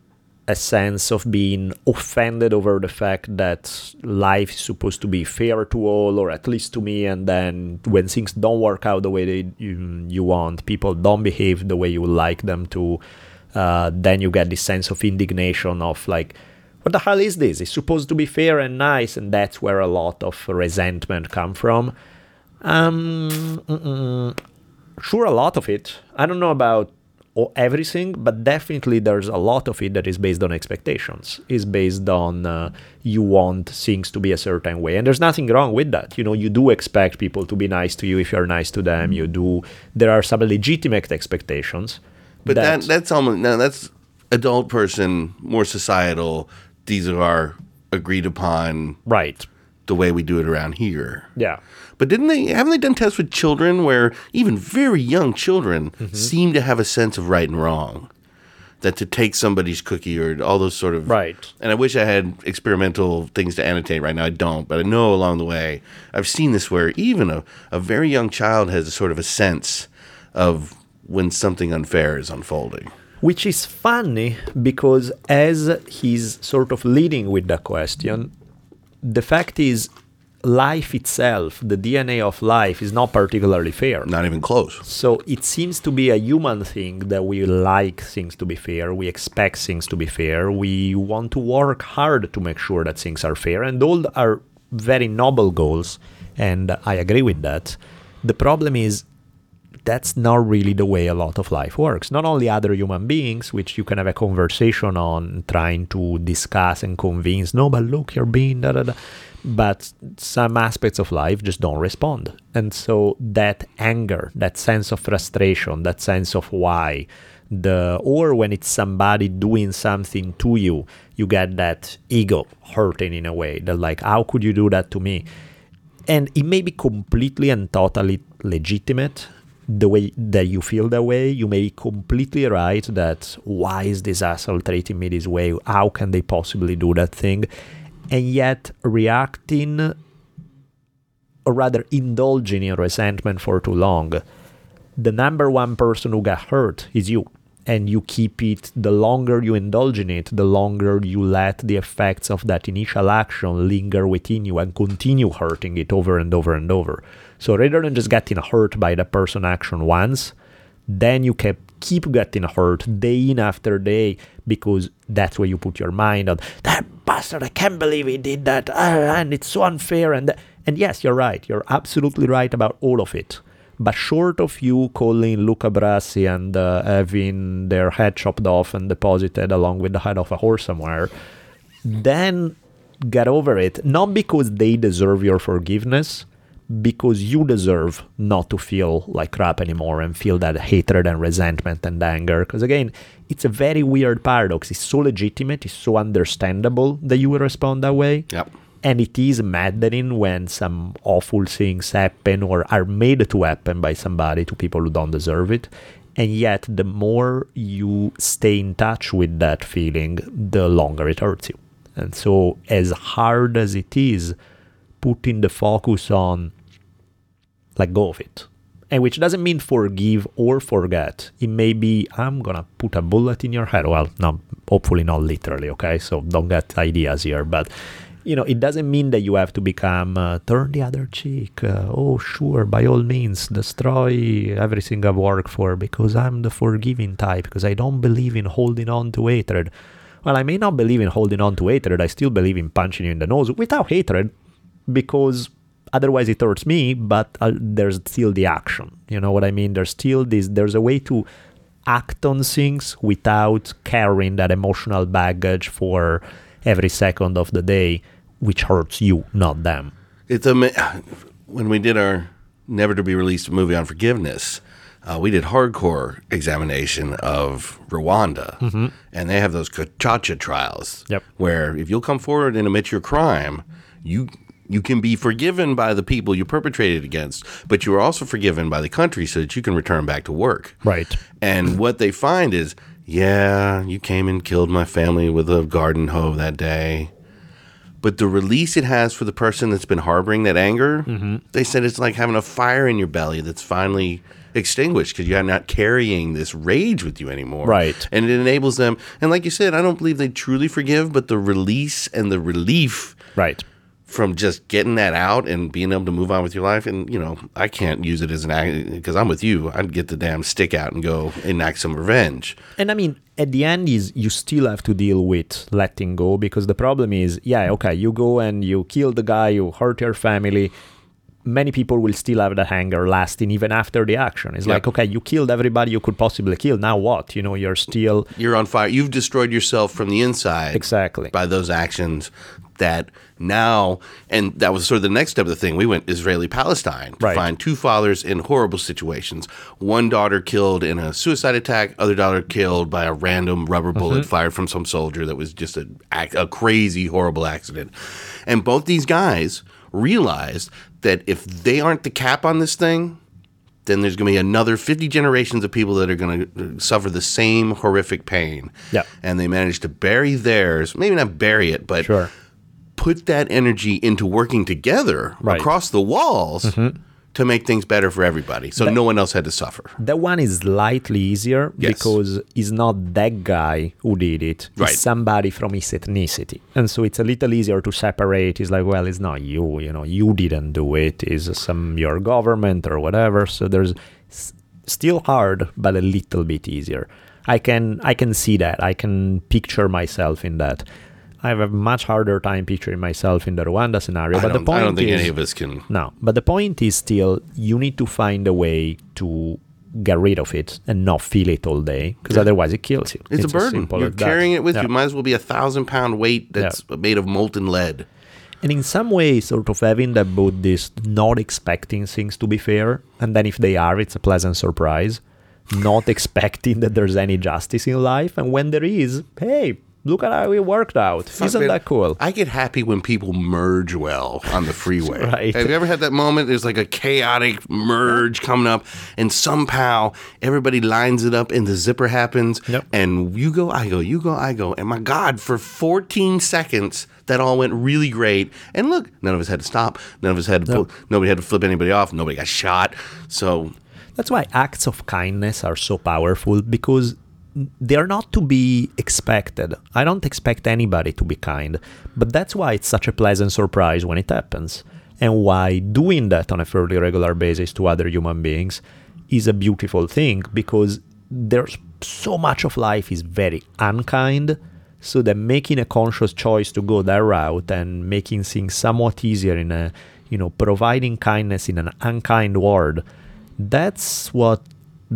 sense of being offended over the fact that life is supposed to be fair to all, or at least to me, and then when things don't work out the way you want, people don't behave the way you would like them to... then you get this sense of indignation of like, what the hell is this? It's supposed to be fair and nice, and that's where a lot of resentment comes from. Sure, a lot of it. I don't know about everything, but definitely there's a lot of it that is based on expectations, is based on you want things to be a certain way, and there's nothing wrong with that. You do expect people to be nice to you if you're nice to them. You do. There are some legitimate expectations. But that's almost now. That's adult person, more societal. These are agreed upon, right? The way we do it around here. Yeah. But haven't they done tests with children where even very young children seem to have a sense of right and wrong, that to take somebody's cookie or all those sort of right. And I wish I had experimental things to annotate right now. I don't, but I know along the way I've seen this where even a very young child has a sort of a sense of when something unfair is unfolding. Which is funny, because as he's sort of leading with the question, the fact is life itself, the DNA of life, is not particularly fair. Not even close. So it seems to be a human thing that we like things to be fair, we expect things to be fair, we want to work hard to make sure that things are fair, and all are very noble goals, and I agree with that. The problem is, that's not really the way a lot of life works. Not only other human beings, which you can have a conversation on, trying to discuss and convince, no, but look, you're being da-da-da. But some aspects of life just don't respond. And so that anger, that sense of frustration, that sense of why, or when it's somebody doing something to you, you get that ego hurting in a way, that like, how could you do that to me? And it may be completely and totally legitimate, the way that you feel that way. You may be completely right that why is this asshole treating me this way? How can they possibly do that thing? And yet reacting, or rather indulging in resentment for too long, the number one person who got hurt is you. and you keep it, the longer you indulge in it, the longer you let the effects of that initial action linger within you and continue hurting it over and over and over. So rather than just getting hurt by the person action once, then you keep getting hurt day in after day, because that's where you put your mind on, that bastard, I can't believe he did that, and it's so unfair. And yes, you're right. You're absolutely right about all of it. But short of you calling Luca Brassi and having their head chopped off and deposited along with the head of a horse somewhere, then get over it. Not because they deserve your forgiveness, because you deserve not to feel like crap anymore and feel that hatred and resentment and anger. Because again, it's a very weird paradox. It's so legitimate, it's so understandable that you will respond that way. Yep. And it is maddening when some awful things happen or are made to happen by somebody to people who don't deserve it. And yet, the more you stay in touch with that feeling, the longer it hurts you. And so, as hard as it is, putting the focus on let go of it. And which doesn't mean forgive or forget. It may be, I'm going to put a bullet in your head. Well, no, hopefully not literally, okay? So don't get ideas here, but... You know, it doesn't mean that you have to become turn the other cheek. Oh, sure, by all means, destroy everything I work for because I'm the forgiving type, because I don't believe in holding on to hatred. Well, I may not believe in holding on to hatred. I still believe in punching you in the nose without hatred, because otherwise it hurts me, but there's still the action. You know what I mean? There's still this, there's a way to act on things without carrying that emotional baggage for every second of the day, which hurts you, not them. It's when we did our never-to-be-released movie on forgiveness, we did hardcore examination of Rwanda, mm-hmm. and they have those Kachacha trials, yep. where if you'll come forward and admit your crime, you can be forgiven by the people you perpetrated against, but you are also forgiven by the country so that you can return back to work. Right. And what they find is, yeah, you came and killed my family with a garden hoe that day. But the release it has for the person that's been harboring that anger, mm-hmm. they said it's like having a fire in your belly that's finally extinguished because you're not carrying this rage with you anymore. Right. And it enables them. And like you said, I don't believe they truly forgive, but the release and the relief right. from just getting that out and being able to move on with your life. And, you know, I can't use it as an act because I'm with you. I'd get the damn stick out and go enact some revenge. And I mean, at the end is you still have to deal with letting go, because the problem is, yeah, okay, you go and you kill the guy, you hurt your family. Many people will still have that anger lasting even after the action. It's yep. like, okay, you killed everybody you could possibly kill. Now what? You know, you're still... You're on fire. You've destroyed yourself from the inside. Exactly. By those actions that now... And that was sort of the next step of the thing. We went Israeli-Palestine to right. find two fathers in horrible situations. One daughter killed in a suicide attack. Other daughter killed by a random rubber bullet mm-hmm. fired from some soldier that was just a crazy, horrible accident. And both these guys realized that if they aren't the cap on this thing, then there's going to be another 50 generations of people that are going to suffer the same horrific pain. Yeah. And they managed to bury theirs, maybe not bury it, but sure. put that energy into working together right. across the walls mm-hmm. to make things better for everybody. So no one else had to suffer. That one is slightly easier yes. because it's not that guy who did it. It's right. somebody from his ethnicity. And so it's a little easier to separate. It's like, well, it's not you, you know, you didn't do it. It's your government or whatever. So there's still hard, but a little bit easier. I can see that. I can picture myself in that. I have a much harder time picturing myself in the Rwanda scenario. But the point is, I don't think any of us can. No, but the point is still, you need to find a way to get rid of it and not feel it all day, because otherwise it kills you. It's a burden. You're carrying it with you. Might as well be a 1,000-pound weight that's made of molten lead. And in some way, sort of having that Buddhist, not expecting things to be fair, and then if they are, it's a pleasant surprise, not expecting that there's any justice in life, and when there is, hey, look at how we worked out. Isn't that cool? I get happy when people merge well on the freeway. Right. Have you ever had that moment? There's like a chaotic merge coming up, and somehow everybody lines it up, and the zipper happens, and you go, I go. And my God, for 14 seconds, that all went really great. And look, none of us had to stop. None of us had to pull. Nobody had to flip anybody off. Nobody got shot. So that's why acts of kindness are so powerful, because they are not to be expected. I don't expect anybody to be kind, but that's why it's such a pleasant surprise when it happens, and why doing that on a fairly regular basis to other human beings is a beautiful thing, because there's so much of life is very unkind, so that making a conscious choice to go that route and making things somewhat easier in a, you know, providing kindness in an unkind world, that's what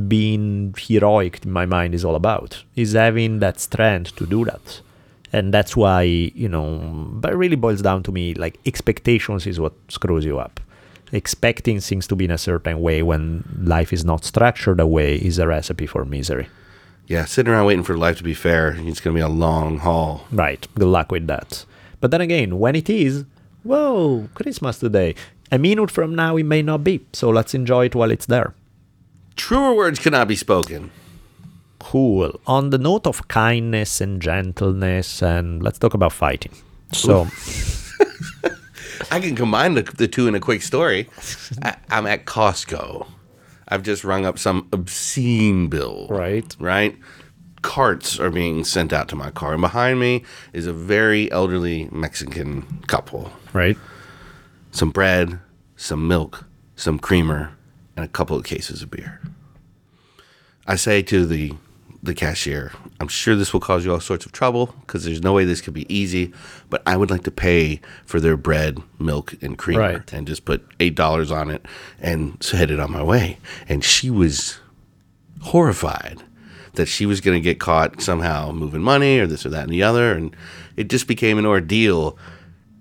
being heroic in my mind is all about, is having that strength to do that. And that's why, you know, but it really boils down to me, like, expectations is what screws you up. Expecting things to be in a certain way when life is not structured that way is a recipe for misery. Yeah, sitting around waiting for life to be fair, it's going to be a long haul. Right, good luck with that. But then again, when it is, whoa, Christmas today. A minute from now, it may not be, so let's enjoy it while it's there. Truer words cannot be spoken. Cool. On the note of kindness and gentleness, and let's talk about fighting. So, I can combine the two in a quick story. I'm at Costco. I've just rung up some obscene bill. Right? Carts are being sent out to my car. And behind me is a very elderly Mexican couple. Right. Some bread, some milk, some creamer, and a couple of cases of beer. I say to the cashier, I'm sure this will cause you all sorts of trouble because there's no way this could be easy, but I would like to pay for their bread, milk, and creamer, right, and just put $8 on it and headed on my way. And she was horrified that she was going to get caught somehow moving money or this or that and the other. And it just became an ordeal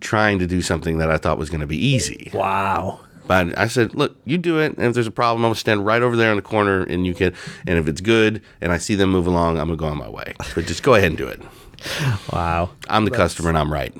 trying to do something that I thought was going to be easy. Wow. But I said, look, you do it, and if there's a problem, I'm going to stand right over there in the corner, and you can. And if it's good, and I see them move along, I'm going to go on my way. But just go ahead and do it. Wow. I'm the customer, and I'm right.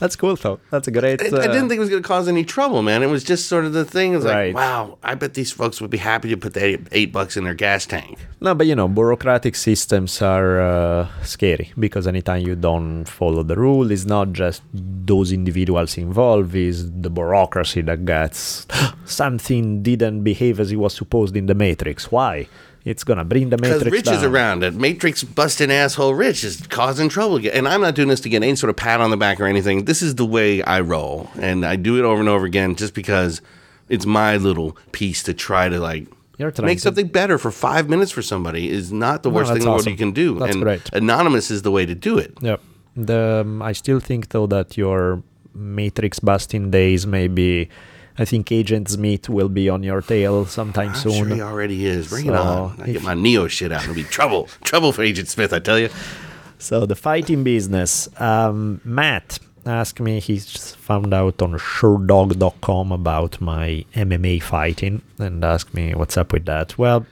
That's cool, though. That's a great... I didn't think it was going to cause any trouble, man. It was just sort of the thing. It was right. Like, wow, I bet these folks would be happy to put the $8 in their gas tank. No, but, you know, bureaucratic systems are scary, because anytime you don't follow the rule, it's not just those individuals involved, it's the bureaucracy that gets something didn't behave as it was supposed in the Matrix. Why? It's going to bring the Matrix down. Because Rich is around. That Matrix-busting asshole Rich is causing trouble. And I'm not doing this to get any sort of pat on the back or anything. This is the way I roll. And I do it over and over again just because it's my little piece to try to, like, make something better for 5 minutes for somebody is not the worst thing in the world you can do. That's great. Anonymous is the way to do it. Yep. I still think, though, that your Matrix-busting days may be... I think Agent Smith will be on your tail sometime soon. I'm sure he already is. Bring it on. I get my Neo shit out. It'll be trouble. Trouble for Agent Smith, I tell you. So the fighting business. Matt asked me, he's found out on Sherdog.com about my MMA fighting and asked me what's up with that. Well,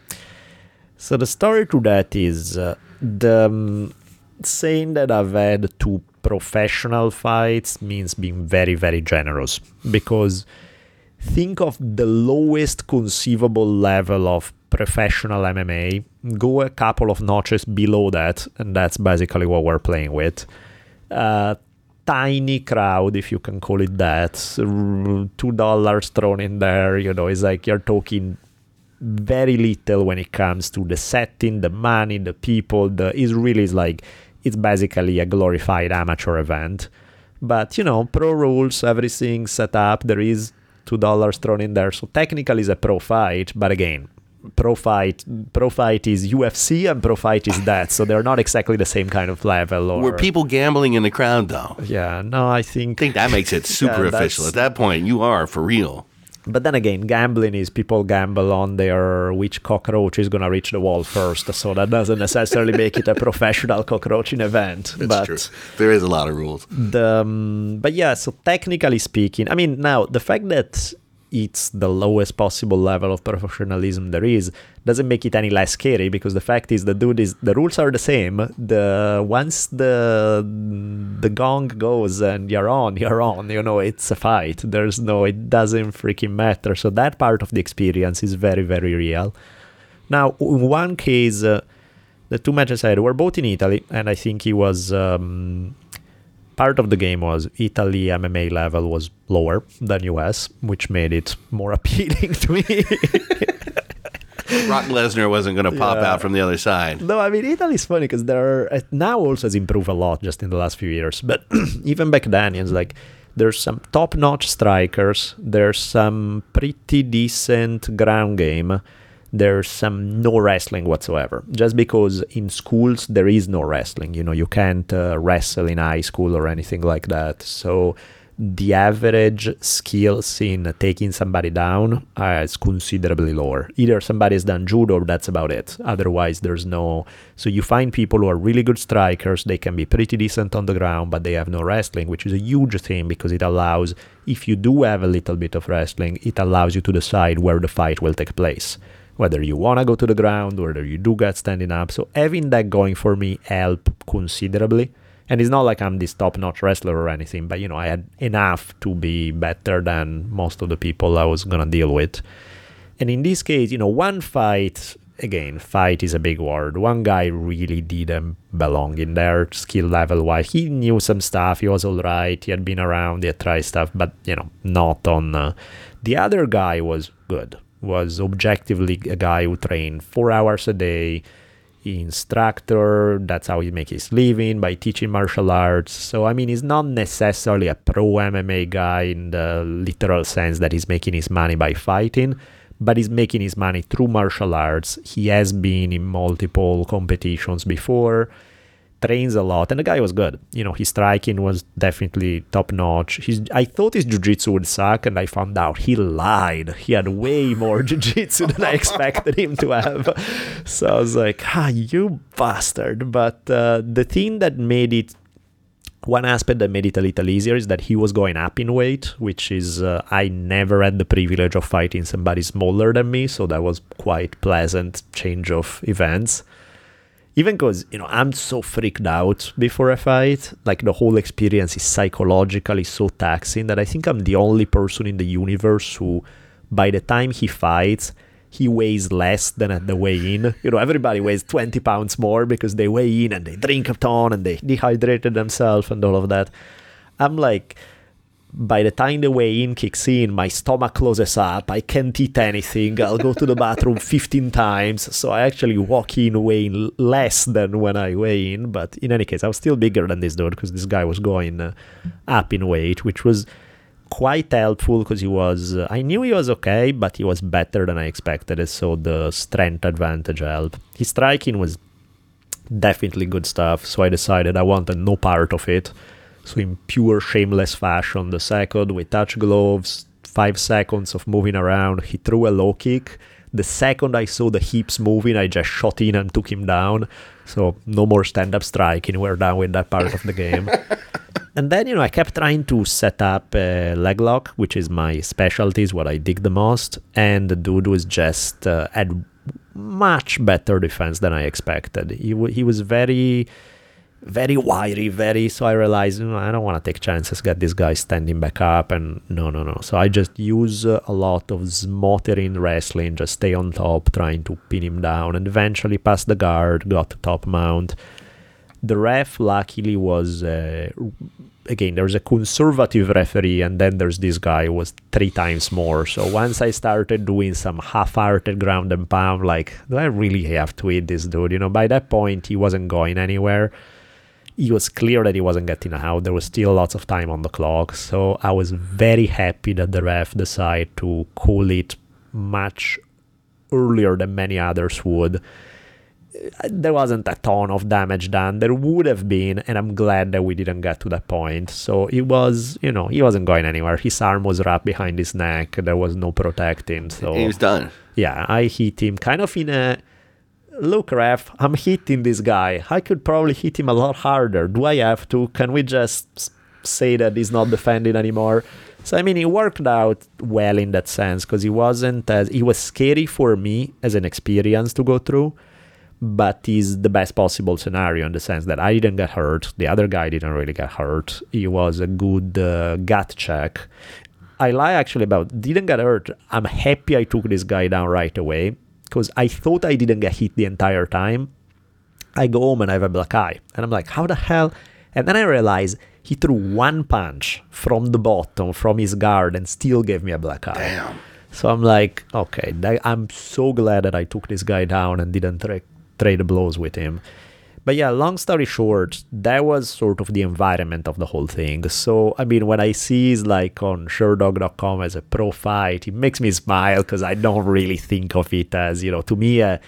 so the story to that is saying that I've had two professional fights means being very, very generous, because... think of the lowest conceivable level of professional MMA, go a couple of notches below that, and that's basically what we're playing with. Tiny crowd, if you can call it that, $2 thrown in there, you know, it's like you're talking very little when it comes to the setting, the money, the people, it's basically a glorified amateur event. But, you know, pro rules, everything set up, there is $2 thrown in there, so technically it's a pro fight, but again, pro fight is UFC and pro fight is that, so they're not exactly the same kind of level. Or... were people gambling in the crowd, though? Yeah, no, I think that makes it super official. At that point, you are for real. But then again, gambling is people gamble on which cockroach is going to reach the wall first, so that doesn't necessarily make it a professional cockroaching event. That's true. There is a lot of rules. But yeah, so technically speaking, I mean, now, the fact that it's the lowest possible level of professionalism there is doesn't make it any less scary, because the fact is the rules are the same. Once the gong goes and you're on, you know, it's a fight. It doesn't freaking matter. So that part of the experience is very, very real. Now, in one case, the two matches I had were both in Italy, and I think he was... part of the game was Italy MMA level was lower than US, which made it more appealing to me. Brock Lesnar wasn't going to pop out from the other side. No, I mean, Italy's funny because there are, now also has improved a lot just in the last few years. But even back then, it's like there's some top-notch strikers. There's some pretty decent ground game. There's some no wrestling whatsoever, just because in schools there is no wrestling. You know, you can't wrestle in high school or anything like that. So the average skills in taking somebody down is considerably lower. Either somebody's done judo, or that's about it. Otherwise, there's no... So you find people who are really good strikers. They can be pretty decent on the ground, but they have no wrestling, which is a huge thing because it allows, if you do have a little bit of wrestling, it allows you to decide where the fight will take place, whether you want to go to the ground, whether you do get standing up. So having that going for me helped considerably. And it's not like I'm this top-notch wrestler or anything, but, you know, I had enough to be better than most of the people I was going to deal with. And in this case, you know, one fight, again, fight is a big word. One guy really didn't belong in there, skill level-wise. He knew some stuff. He was all right. He had been around. He had tried stuff, but, you know, not on... The other guy was good. Was objectively a guy who trained 4 hours a day, instructor, that's how he makes his living, by teaching martial arts. So, I mean, he's not necessarily a pro MMA guy in the literal sense that he's making his money by fighting, but he's making his money through martial arts. He has been in multiple competitions before, trains a lot, and the guy was good. You know, his striking was definitely top-notch. I thought his jiu-jitsu would suck, and I found out he lied. He had way more jiu-jitsu than I expected him to have. So I was like, you bastard. But the thing that made it, one aspect that made it a little easier is that he was going up in weight, which is, I never had the privilege of fighting somebody smaller than me, so that was quite pleasant change of events. Even because, you know, I'm so freaked out before a fight. Like, the whole experience is psychologically so taxing that I think I'm the only person in the universe who, by the time he fights, he weighs less than at the weigh-in. You know, everybody weighs 20 pounds more because they weigh in and they drink a ton and they dehydrated themselves and all of that. I'm like... By the time the weigh-in kicks in, my stomach closes up, I can't eat anything, I'll go to the bathroom 15 times, so I actually walk in weighing less than when I weigh in, but in any case, I was still bigger than this dude, because this guy was going up in weight, which was quite helpful, because he was, I knew he was okay, but he was better than I expected, so the strength advantage helped. His striking was definitely good stuff, so I decided I wanted no part of it. So in pure shameless fashion, the second we touch gloves, 5 seconds of moving around, he threw a low kick. The second I saw the hips moving, I just shot in and took him down. So no more stand-up striking. We're done with that part of the game. And then, you know, I kept trying to set up a leg lock, which is my specialty, is what I dig the most. And the dude was just had much better defense than I expected. He was very... very wiry, very, so I realized, you know, I don't want to take chances, get this guy standing back up, and no. So I just use a lot of smothering wrestling, just stay on top, trying to pin him down, and eventually pass the guard, got the top mount. The ref, luckily, was, again, there's a conservative referee, and then there's this guy who was 3 times more. So once I started doing some half-hearted ground and pound, like, do I really have to eat this dude? You know, by that point, he wasn't going anywhere. It was clear that he wasn't getting out. There was still lots of time on the clock. So I was very happy that the ref decided to call it much earlier than many others would. There wasn't a ton of damage done. There would have been, and I'm glad that we didn't get to that point. So it was, you know, he wasn't going anywhere. His arm was wrapped behind his neck. There was no protecting. So he was done. Yeah, I hit him kind of in a... Look, ref, I'm hitting this guy. I could probably hit him a lot harder. Do I have to? Can we just say that he's not defending anymore? So, I mean, it worked out well in that sense because he was scary for me as an experience to go through, but is the best possible scenario in the sense that I didn't get hurt. The other guy didn't really get hurt. It was a good gut check. I lie actually about didn't get hurt. I'm happy I took this guy down right away. Because I thought I didn't get hit the entire time. I go home and I have a black eye. And I'm like, how the hell? And then I realize he threw one punch from the bottom, from his guard, and still gave me a black eye. Damn. So I'm like, okay, I'm so glad that I took this guy down and didn't trade blows with him. But yeah, long story short, that was sort of the environment of the whole thing. So, I mean, when I see he's like on Sherdog.com as a pro fight, it makes me smile because I don't really think of it as, you know, to me, a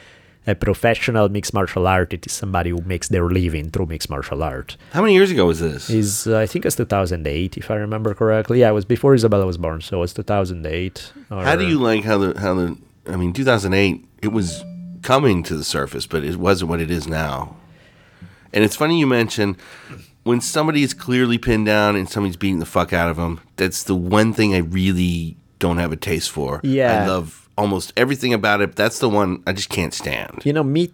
professional mixed martial artist is somebody who makes their living through mixed martial art. How many years ago was this? I think it's 2008, if I remember correctly. Yeah, it was before Isabella was born, so it's 2008. How do you like how the, I mean, 2008, it was coming to the surface, but it wasn't what it is now. And it's funny you mention when somebody is clearly pinned down and somebody's beating the fuck out of them, that's the one thing I really don't have a taste for. Yeah. I love almost everything about it, but that's the one I just can't stand. You know, me,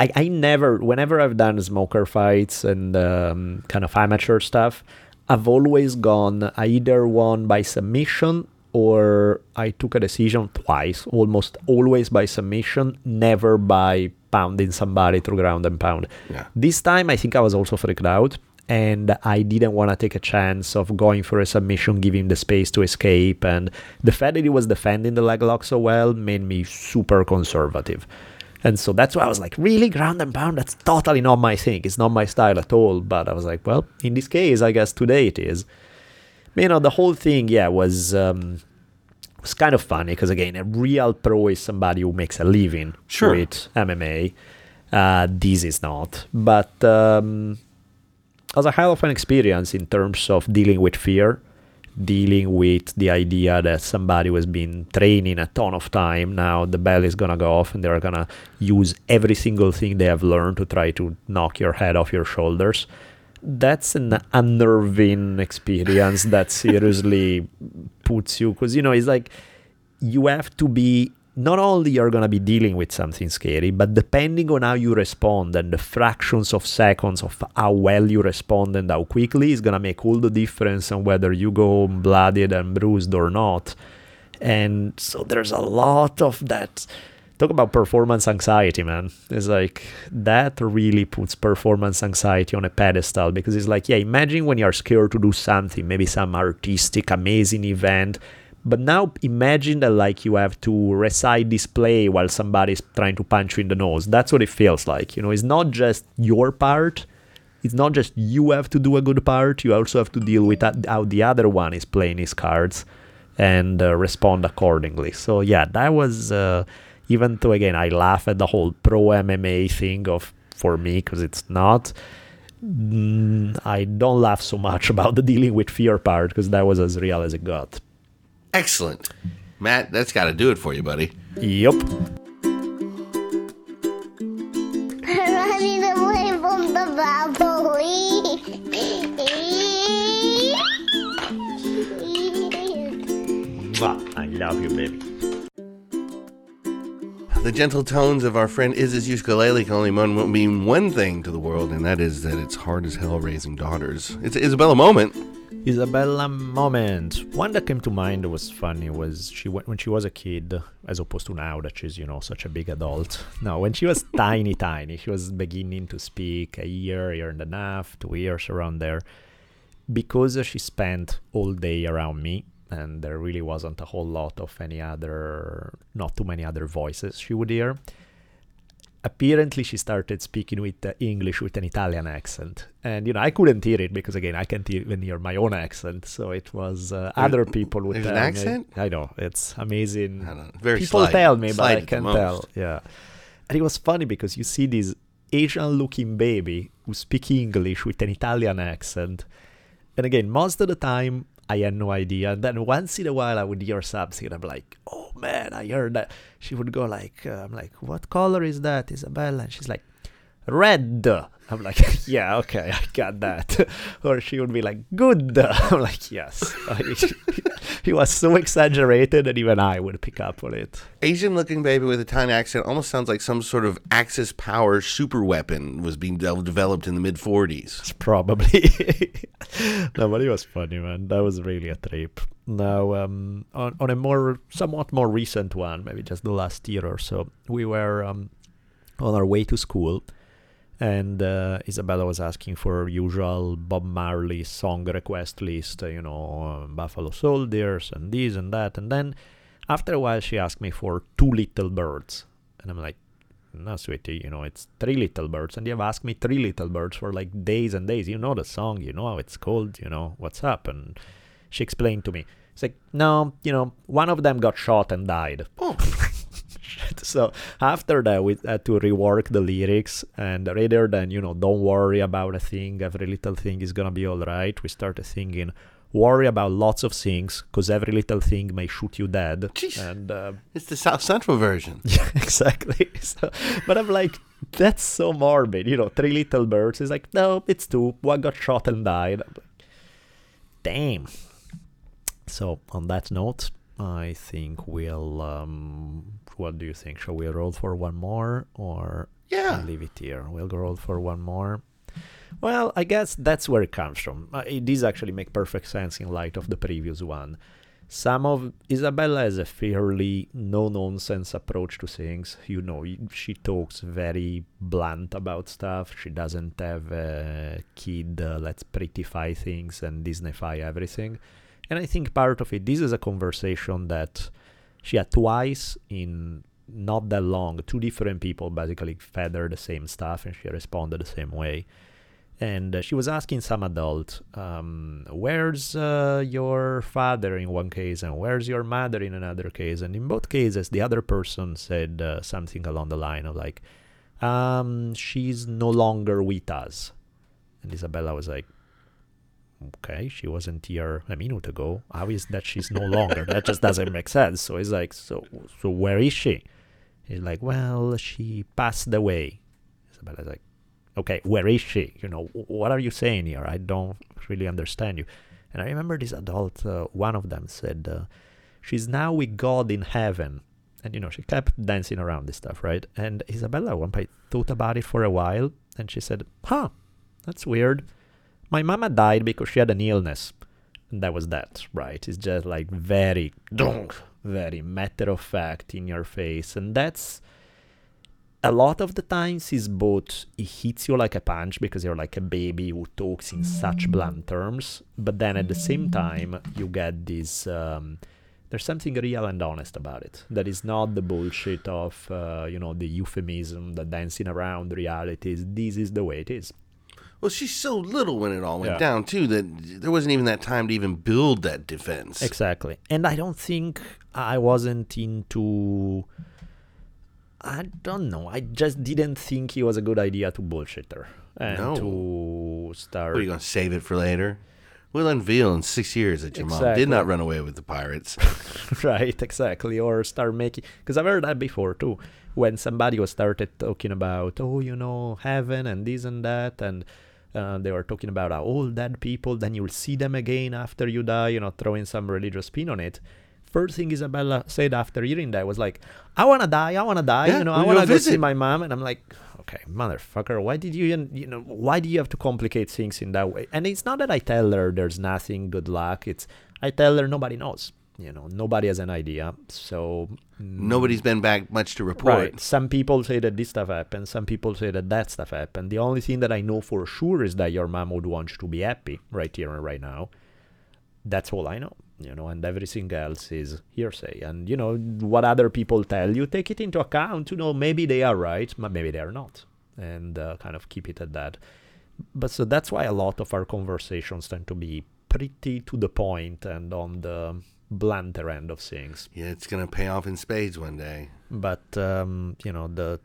I never, whenever I've done smoker fights and kind of amateur stuff, I've always gone, I either won by submission or I took a decision twice, almost always by submission, never by pounding somebody through ground and pound. Yeah. This time, I think I was also freaked out, and I didn't want to take a chance of going for a submission, giving the space to escape, and the fact that he was defending the leg lock so well made me super conservative. And so that's why I was like, really, ground and pound? That's totally not my thing. It's not my style at all. But I was like, well, in this case, I guess today it is. You know, the whole thing, yeah, was kind of funny because, again, a real pro is somebody who makes a living with MMA. This is not. But it was a hell of an experience in terms of dealing with fear, dealing with the idea that somebody who has been training a ton of time, now the bell is going to go off and they're going to use every single thing they have learned to try to knock your head off your shoulders. That's an unnerving experience that seriously puts you, because, you know, it's like you have to be, not only you're going to be dealing with something scary, but depending on how you respond and the fractions of seconds of how well you respond and how quickly is going to make all the difference on whether you go bloodied and bruised or not. And so there's a lot of that. Talk about performance anxiety, man. It's like that really puts performance anxiety on a pedestal, because it's like, yeah, imagine when you're scared to do something, maybe some artistic, amazing event. But now imagine that, like, you have to recite this play while somebody's trying to punch you in the nose. That's what it feels like. You know, it's not just your part. It's not just you have to do a good part. You also have to deal with how the other one is playing his cards and respond accordingly. So, yeah, that was... even though, again, I laugh at the whole pro-MMA thing for me, because it's not. I don't laugh so much about the dealing with fear part, because that was as real as it got. Excellent. Matt, that's got to do it for you, buddy. Yep. I love you, baby. The gentle tones of our friend Izzy's ukulele can only mean one thing to the world, and that is that it's hard as hell raising daughters. It's an Isabella moment. Isabella moment. One that came to mind that was funny was when she was a kid, as opposed to now that she's, you know, such a big adult. No, when she was tiny, she was beginning to speak a year and a half, 2 years around there, because she spent all day around me. And there really wasn't a whole lot of not too many other voices she would hear. Apparently, she started speaking with English with an Italian accent. And, you know, I couldn't hear it because, again, I can't even hear my own accent. So it was other people with an accent? I know. It's amazing. I don't know. Very people slight. Tell me, slight but I can't tell. Yeah. And it was funny because you see this Asian-looking baby who speaks English with an Italian accent. And, again, most of the time, I had no idea. And then once in a while I would hear something and I'm like, oh man, I heard that. She would go like, I'm like, what color is that, Isabella? And she's like, red. I'm like, yeah, okay, I got that. Or she would be like, good. I'm like, yes. It was so exaggerated that even I would pick up on it. Asian-looking baby with a tiny accent almost sounds like some sort of Axis power super weapon was being developed in the mid-40s. Probably. No, but it was funny, man. That was really a trip. Now, on a somewhat more recent one, maybe just the last year or so, we were on our way to school. And Isabella was asking for her usual Bob Marley song request list, Buffalo Soldiers and this and that. And then After a while, she asked me for 2 little birds. And I'm like, no, sweetie, you know, it's 3 little birds. And they have asked me 3 little birds for like days and days. You know the song, you know how it's called, you know what's up. And she explained to me. It's like, no, you know, one of them got shot and died. Oh. So after that, we had to rework the lyrics. And rather than, you know, don't worry about a thing, every little thing is going to be all right, we started singing, worry about lots of things, because every little thing may shoot you dead. Jeez. And it's the South Central version. Yeah, exactly. So, but I'm like, that's so morbid. You know, 3 little birds. It's like, no, it's 2. One got shot and died. Damn. So on that note, I think we'll, what do you think? Shall we roll for one more or leave it here? We'll roll for one more. Well, I guess that's where it comes from. These actually make perfect sense in light of the previous one. Some of Isabella has a fairly no-nonsense approach to things. You know, she talks very blunt about stuff. She doesn't have a kid, let's prettify things and Disneyfy everything. And I think part of it, this is a conversation that she had twice in not that long. 2 different people basically fed her the same stuff and she responded the same way. And she was asking some adult, where's your father in one case and where's your mother in another case? And in both cases, the other person said something along the line of like, she's no longer with us. And Isabella was like, okay, she wasn't here a minute ago. How is that she's no longer? That just doesn't make sense. So it's like, so where is she? He's like, well, she passed away. Isabella's like, okay, where is she? You know, what are you saying here? I don't really understand you. And I remember this adult, one of them said, she's now with God in heaven. And, you know, she kept dancing around this stuff, right? And Isabella, one point, thought about it for a while, and she said, huh, that's weird. My mama died because she had an illness. And that was that, right? It's just like very, very matter of fact in your face. And that's... a lot of the times is both, it hits you like a punch because you're like a baby who talks in such blunt terms, but then at the same time you get this, there's something real and honest about it that is not the bullshit of, you know, the euphemism, the dancing around realities. This is the way it is. Well, she's so little when it all went down, too, that there wasn't even that time to even build that defense. Exactly. And I don't think I wasn't into... I don't know. I just didn't think it was a good idea to bullshit her and to start. What, are you going to save it for later? We'll unveil in 6 years that your mom did not run away with the pirates. Right, exactly. Or start making... because I've heard that before, too, when somebody was started talking about, oh, you know, heaven and this and that, and they were talking about all dead people, then you'll see them again after you die, you know, throwing some religious spin on it. First thing Isabella said after hearing that was like, I want to die, yeah, you know, I want to go see my mom. And I'm like, okay, motherfucker, why did why do you have to complicate things in that way? And it's not that I tell her there's nothing, good luck. It's, I tell her nobody knows, you know, nobody has an idea. So nobody's been back much to report. Right. Some people say that this stuff happened. Some people say that that stuff happened. The only thing that I know for sure is that your mom would want you to be happy right here and right now. That's all I know. You know, and everything else is hearsay. And, you know, what other people tell you, take it into account. You know, maybe they are right, but maybe they are not. And kind of keep it at that. But so that's why a lot of our conversations tend to be pretty to the point and on the blunter end of things. Yeah, it's going to pay off in spades one day. But, you know, the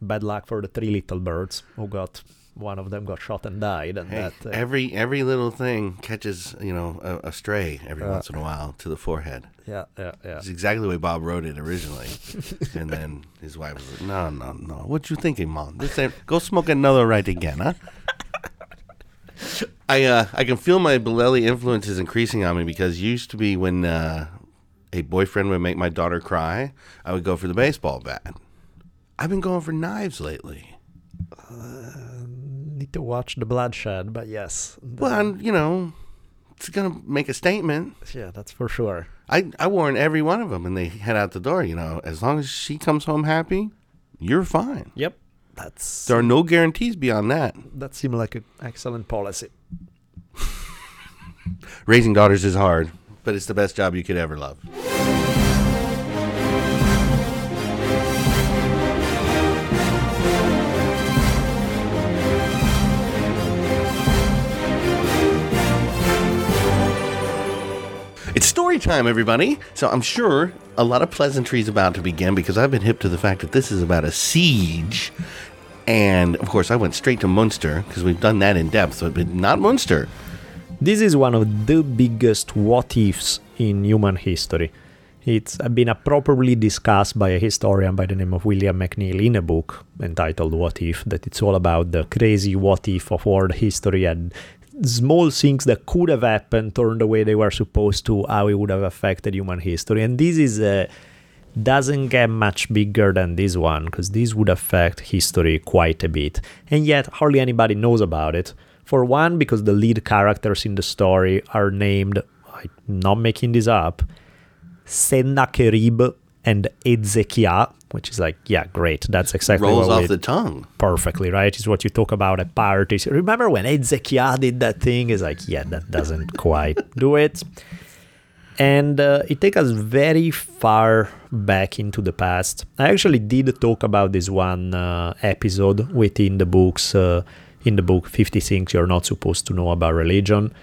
bad luck for the 3 little birds who got... one of them got shot and died, and hey, that every little thing catches, you know, a stray every once in a while to the forehead. Yeah. It's exactly the way Bob wrote it originally, and then his wife was like, "No, what you thinking, Mom? This ain't, go smoke another right again, huh?" I can feel my Beleli influences increasing on me because it used to be when a boyfriend would make my daughter cry, I would go for the baseball bat. I've been going for knives lately. Need to watch the bloodshed, but yes. Well, you know, it's going to make a statement. Yeah, that's for sure. I warn every one of them, and they head out the door, you know. As long as she comes home happy, you're fine. Yep. There are no guarantees beyond that. That seemed like an excellent policy. Raising daughters is hard, but it's the best job you could ever love. time, everybody. So I'm sure a lot of pleasantries about to begin because I've been hip to the fact that this is about a siege. And, of course, I went straight to Munster because we've done that in depth, but not Munster. This is one of the biggest what-ifs in human history. It's been appropriately discussed by a historian by the name of William McNeil in a book entitled What If, that it's all about the crazy what if of world history and small things that could have happened turned the way they were supposed to, how it would have affected human history. And this is doesn't get much bigger than this one, because this would affect history quite a bit. And yet hardly anybody knows about it. For one, because the lead characters in the story are named, I'm not making this up, Sennacherib and Hezekiah, which is like, yeah, great. That's exactly rolls off the tongue perfectly, right? It's what you talk about at parties. Remember when Hezekiah did that thing? It's like, yeah, that doesn't quite do it. And it takes us very far back into the past. I actually did talk about this one episode within the books, in the book 50 Things You're Not Supposed to Know About Religion.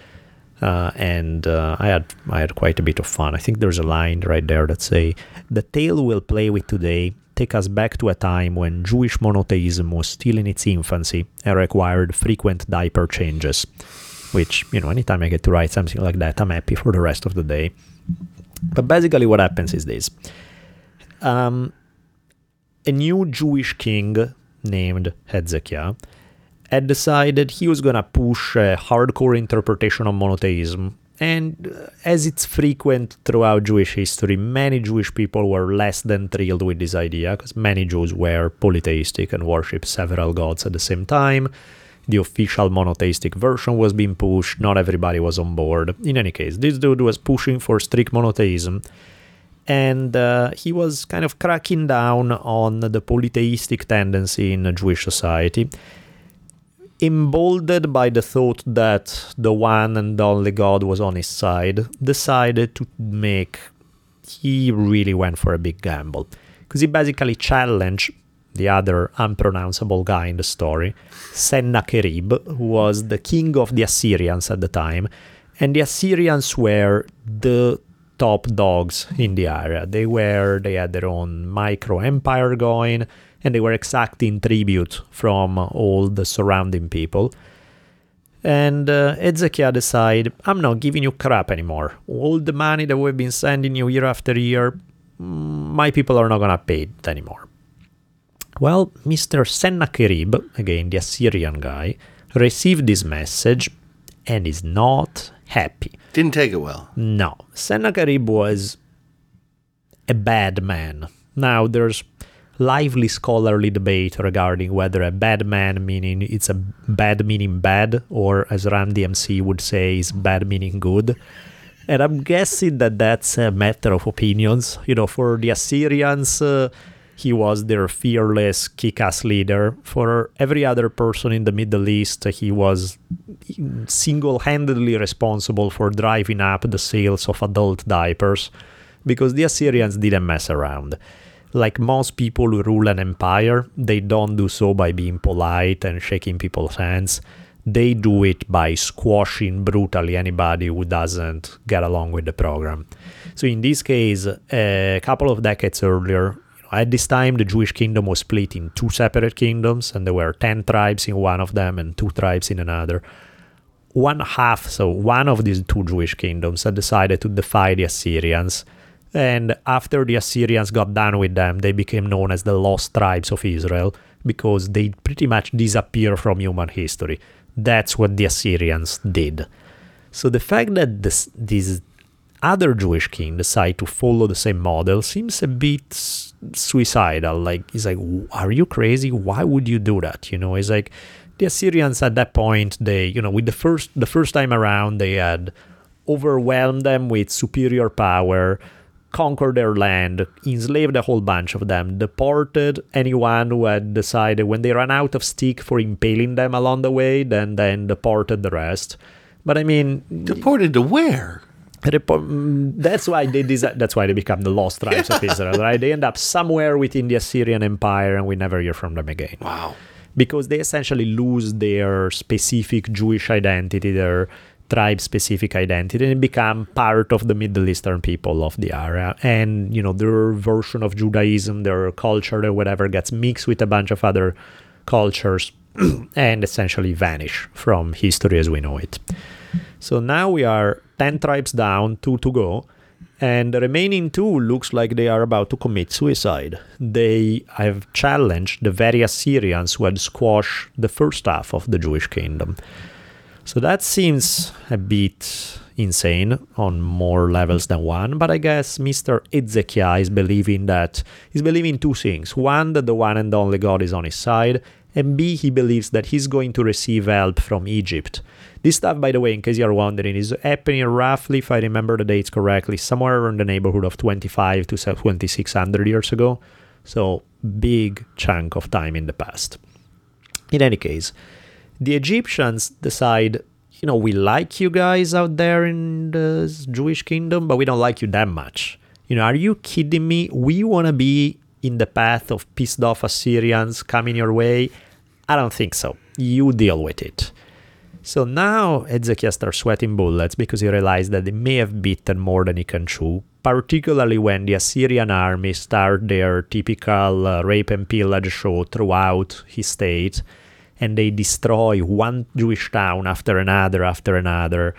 I had quite a bit of fun. I think there's a line right there that say, "The tale we'll play with today take us back to a time when Jewish monotheism was still in its infancy and required frequent diaper changes," which, you know, anytime I get to write something like that, I'm happy for the rest of the day. But basically what happens is this. A new Jewish king named Hezekiah had decided he was going to push a hardcore interpretation of monotheism. And as it's frequent throughout Jewish history, many Jewish people were less than thrilled with this idea, because many Jews were polytheistic and worshipped several gods at the same time. The official monotheistic version was being pushed. Not everybody was on board. In any case, this dude was pushing for strict monotheism. And he was kind of cracking down on the polytheistic tendency in Jewish society. Emboldened by the thought that the one and only God was on his side, he really went for a big gamble. Because he basically challenged the other unpronounceable guy in the story, Sennacherib, who was the king of the Assyrians at the time. And the Assyrians were the top dogs in the area. They had their own micro-empire going, and they were exacting tribute from all the surrounding people. And Hezekiah decided, I'm not giving you crap anymore. All the money that we've been sending you year after year, my people are not going to pay it anymore. Well, Mr. Sennacherib, again the Assyrian guy, received this message and is not happy. Didn't take it well. No. Sennacherib was a bad man. Now, there's lively scholarly debate regarding whether a bad man meaning it's a bad meaning bad, or as Run DMC would say, is bad meaning good. And I'm guessing that that's a matter of opinions. You know, for the Assyrians, he was their fearless kick-ass leader. For every other person in the Middle East, he was single-handedly responsible for driving up the sales of adult diapers, because the Assyrians didn't mess around. Like most people who rule an empire, they don't do so by being polite and shaking people's hands. They do it by squashing brutally anybody who doesn't get along with the program. So in this case, a couple of decades earlier, at this time, the Jewish kingdom was split in two separate kingdoms, and there were 10 tribes in one of them and two tribes in another. One of these two Jewish kingdoms had decided to defy the Assyrians, and after the Assyrians got done with them, they became known as the Lost Tribes of Israel, because they pretty much disappear from human history. That's what the Assyrians did. So the fact that this other Jewish king decided to follow the same model seems a bit suicidal. Like, he's like, are you crazy? Why would you do that? You know, it's like the Assyrians at that point, they, you know, with the first time around, they had overwhelmed them with superior power, conquered their land, enslaved a whole bunch of them, deported anyone who had decided, when they ran out of stick for impaling them along the way, then deported the rest. But I mean... Deported to where? That's why they that's why they become the Lost Tribes of Israel, right? They end up somewhere within the Assyrian Empire and we never hear from them again. Wow. Because they essentially lose their specific Jewish identity, their tribe-specific identity and become part of the Middle Eastern people of the area. And, you know, their version of Judaism, their culture, their whatever gets mixed with a bunch of other cultures and essentially vanish from history as we know it. So now we are 10 tribes down, 2 to go. And the remaining 2 looks like they are about to commit suicide. They have challenged the very Assyrians who had squashed the first half of the Jewish kingdom. So that seems a bit insane on more levels than one, but I guess Mr. Hezekiah is believing that he's believing 2 things. 1, that the one and only God is on his side, and B, he believes that he's going to receive help from Egypt. This stuff, by the way, in case you're wondering, is happening roughly, if I remember the dates correctly, somewhere around the neighborhood of 25 to 2600 years ago. So big chunk of time in the past. In any case, the Egyptians decide, you know, we like you guys out there in the Jewish kingdom, but we don't like you that much. You know, are you kidding me? We want to be in the path of pissed off Assyrians coming your way? I don't think so. You deal with it. So now Hezekiah starts sweating bullets because he realized that he may have bitten more than he can chew, particularly when the Assyrian army start their typical rape and pillage show throughout his state, and they destroy one Jewish town after another,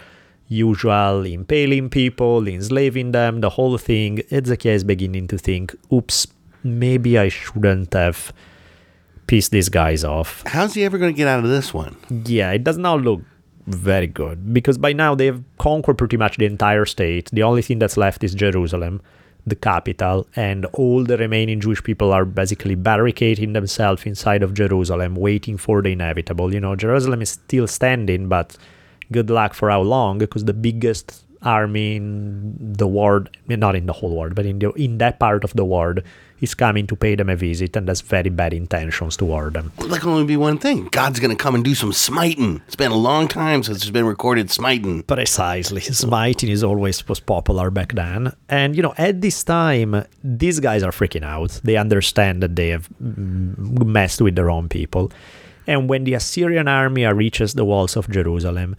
usual impaling people, enslaving them, the whole thing. Hezekiah is beginning to think, oops, maybe I shouldn't have pissed these guys off. How's he ever going to get out of this one? Yeah, it does not look very good, because by now they've conquered pretty much the entire state. The only thing that's left is Jerusalem, the capital, and all the remaining Jewish people are basically barricading themselves inside of Jerusalem, waiting for the inevitable. You know, Jerusalem is still standing, but good luck for how long, because the biggest army in the world, not in the whole world, but in that part of the world, is coming to pay them a visit, and has very bad intentions toward them. Well, that can only be one thing. God's going to come and do some smiting. It's been a long time since there's been recorded smiting. Precisely. Smiting is always was popular back then. And, you know, at this time, these guys are freaking out. They understand that they have messed with their own people. And when the Assyrian army reaches the walls of Jerusalem,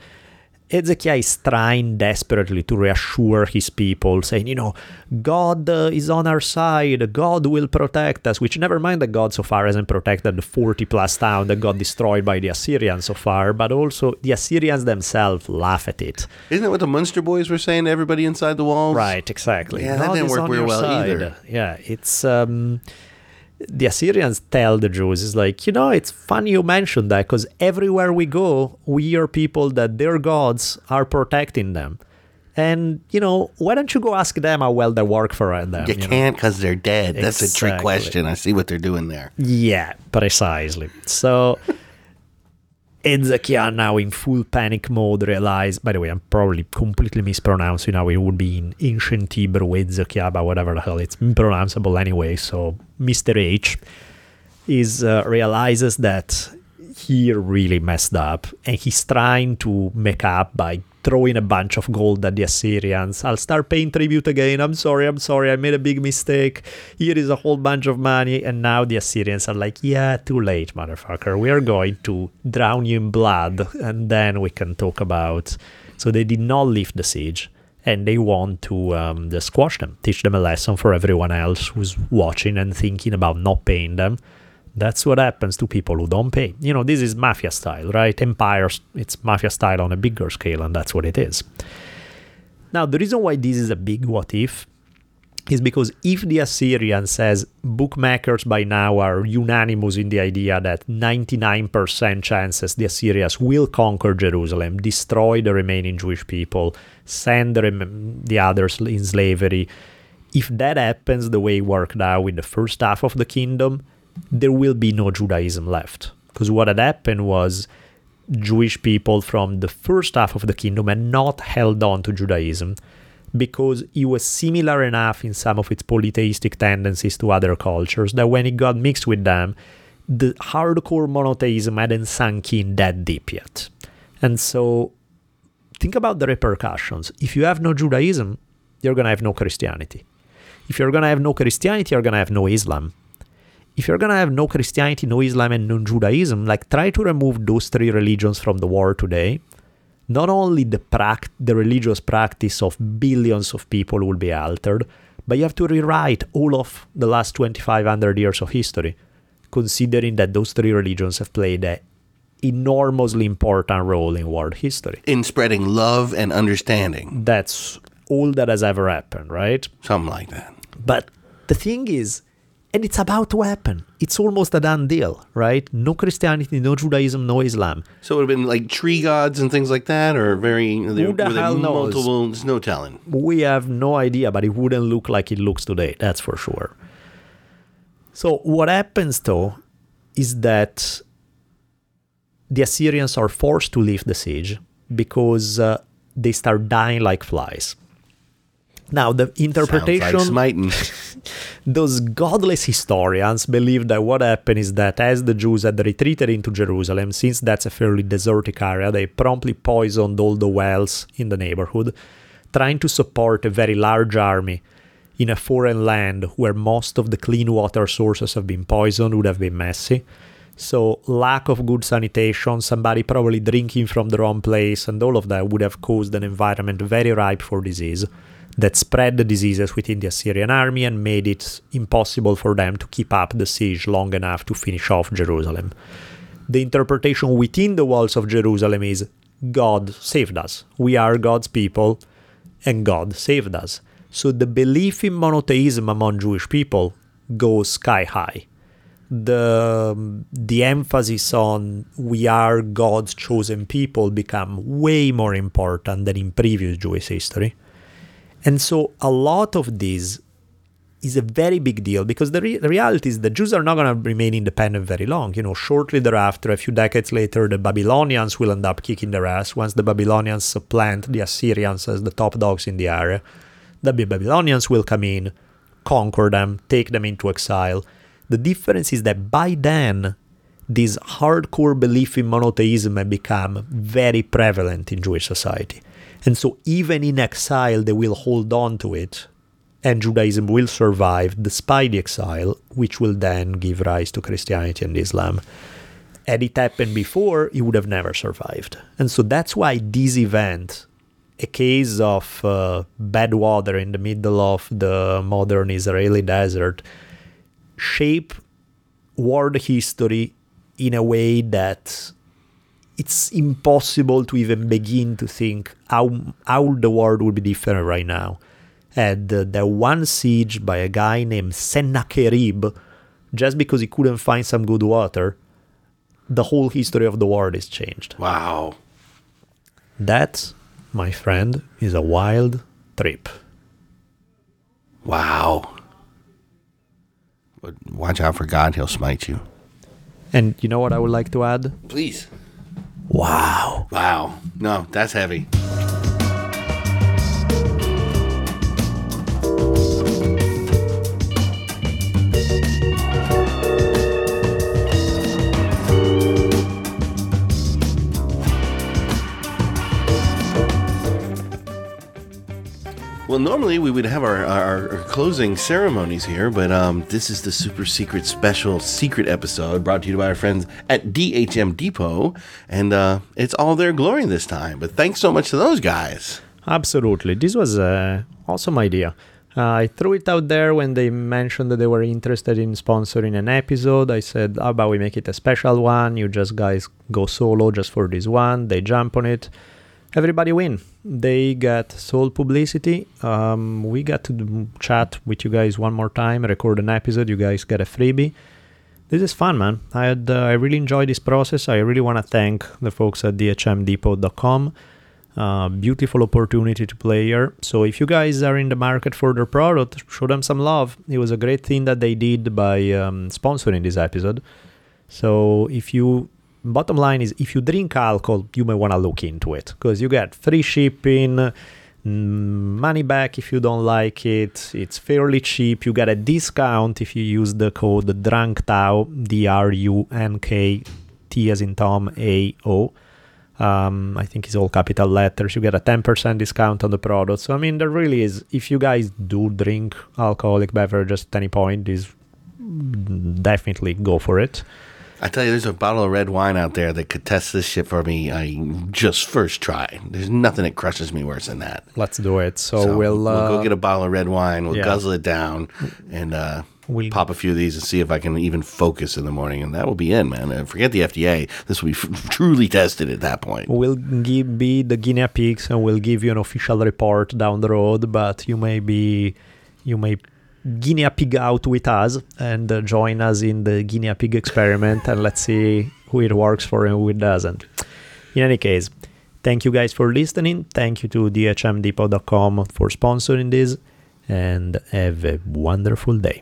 Hezekiah is trying desperately to reassure his people, saying, you know, God is on our side, God will protect us, which never mind that God so far hasn't protected the 40-plus town that got destroyed by the Assyrians so far, but also the Assyrians themselves laugh at it. Isn't that what the Munster boys were saying to everybody inside the walls? Right, exactly. Yeah, God that didn't work real well side. Either. Yeah, it's... the Assyrians tell the Jews, it's like, you know, it's funny you mentioned that, because everywhere we go, we hear people that their gods are protecting them. And, you know, why don't you go ask them how well they work for them? You can't, because they're dead. Exactly. That's a trick question. I see what they're doing there. Yeah, precisely. So... Hezekiah now in full panic mode realized, by the way, I'm probably completely mispronouncing how it would be in ancient Hebrew, Hezekiah, but whatever the hell, it's impronounceable anyway. So Mr. H is realizes that he really messed up, and he's trying to make up by throwing a bunch of gold at the Assyrians. I'll start paying tribute again. I'm sorry, I made a big mistake. Here is a whole bunch of money. And now the Assyrians are like, yeah, too late, motherfucker. We are going to drown you in blood, and then we can talk about... So they did not lift the siege, and they want to just squash them, teach them a lesson for everyone else who's watching and thinking about not paying them. That's what happens to people who don't pay. You know, this is mafia style, right? Empires, it's mafia style on a bigger scale, and that's what it is. Now, the reason why this is a big what if is because if the Assyrian says bookmakers by now are unanimous in the idea that 99% chances the Assyrians will conquer Jerusalem, destroy the remaining Jewish people, send the others in slavery. If that happens the way it worked out with the first half of the kingdom, there will be no Judaism left, because what had happened was Jewish people from the first half of the kingdom had not held on to Judaism because it was similar enough in some of its polytheistic tendencies to other cultures that when it got mixed with them, the hardcore monotheism hadn't sunk in that deep yet. And so think about the repercussions. If you have no Judaism, you're going to have no Christianity. If you're going to have no Christianity, you're going to have no Islam. If you're going to have no Christianity, no Islam, and no Judaism, like try to remove those 3 religions from the world today, not only the religious practice of billions of people will be altered, but you have to rewrite all of the last 2,500 years of history, considering that those three religions have played an enormously important role in world history. In spreading love and understanding. That's all that has ever happened, right? Something like that. But the thing is, and it's about to happen. It's almost a done deal, right? No Christianity, no Judaism, no Islam. So it would have been like tree gods and things like that, or very... Who the hell knows? There's no telling. We have no idea, but it wouldn't look like it looks today, that's for sure. So what happens, though, is that the Assyrians are forced to leave the siege because they start dying like flies. Now, the interpretation... Sounds like smiting. Those godless historians believe that what happened is that as the Jews had retreated into Jerusalem, since that's a fairly desertic area, they promptly poisoned all the wells in the neighborhood, trying to support a very large army in a foreign land where most of the clean water sources have been poisoned would have been messy. So lack of good sanitation, somebody probably drinking from the wrong place, and all of that would have caused an environment very ripe for disease, that spread the diseases within the Assyrian army and made it impossible for them to keep up the siege long enough to finish off Jerusalem. The interpretation within the walls of Jerusalem is God saved us. We are God's people, and God saved us. So the belief in monotheism among Jewish people goes sky high. The emphasis on we are God's chosen people become way more important than in previous Jewish history. And so a lot of this is a very big deal, because the reality is that Jews are not going to remain independent very long. You know, shortly thereafter, a few decades later, the Babylonians will end up kicking their ass. Once the Babylonians supplant the Assyrians as the top dogs in the area, the Babylonians will come in, conquer them, take them into exile. The difference is that by then, this hardcore belief in monotheism had become very prevalent in Jewish society. And so even in exile, they will hold on to it, and Judaism will survive despite the exile, which will then give rise to Christianity and Islam. Had it happened before, it would have never survived. And so that's why this event, a case of bad water in the middle of the modern Israeli desert, shape world history in a way that... it's impossible to even begin to think how the world would be different right now. And that one siege by a guy named Sennacherib, just because he couldn't find some good water, the whole history of the world is changed. Wow. That, my friend, is a wild trip. Wow. But watch out for God, he'll smite you. And you know what I would like to add? Please. Wow. Wow. No, that's heavy. Well, normally we would have our closing ceremonies here, but this is the super secret special secret episode brought to you by our friends at DHM Depot, and it's all their glory this time. But thanks so much to those guys. Absolutely. This was an awesome idea. I threw it out there when they mentioned that they were interested in sponsoring an episode. I said, how about we make it a special one? You just guys go solo just for this one. They jump on it. Everybody win. They got sole publicity. We got to chat with you guys one more time, record an episode. You guys got a freebie. This is fun, man. I really enjoyed this process. I really want to thank the folks at dhmdepot.com. Beautiful opportunity to play here. So if you guys are in the market for their product, show them some love. It was a great thing that they did by sponsoring this episode. So if you... Bottom line is, if you drink alcohol, you may want to look into it, because you get free shipping, money back if you don't like it. It's fairly cheap. You get a discount if you use the code DRUNKTAO, D-R-U-N-K-T as in Tom, A-O. I think it's all capital letters. You get a 10% discount on the product. So, I mean, there really is, if you guys do drink alcoholic beverages at any point, is definitely go for it. I tell you, there's a bottle of red wine out there that could test this shit for me. I just first try. There's nothing that crushes me worse than that. Let's do it. So we'll go get a bottle of red wine. We'll guzzle it down and we'll pop a few of these and see if I can even focus in the morning. And that will be it, man. And forget the FDA. This will be truly tested at that point. We'll be the guinea pigs and we'll give you an official report down the road. But you may guinea pig out with us and join us in the guinea pig experiment and let's see who it works for and who it doesn't. In any case, thank you guys for listening. Thank you to dhmdepot.com for sponsoring this and have a wonderful day.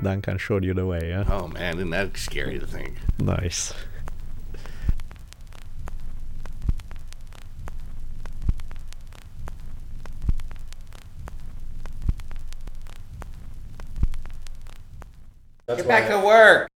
Duncan showed you the way, yeah? Oh, man, isn't that scary to think? Nice. Get back to work!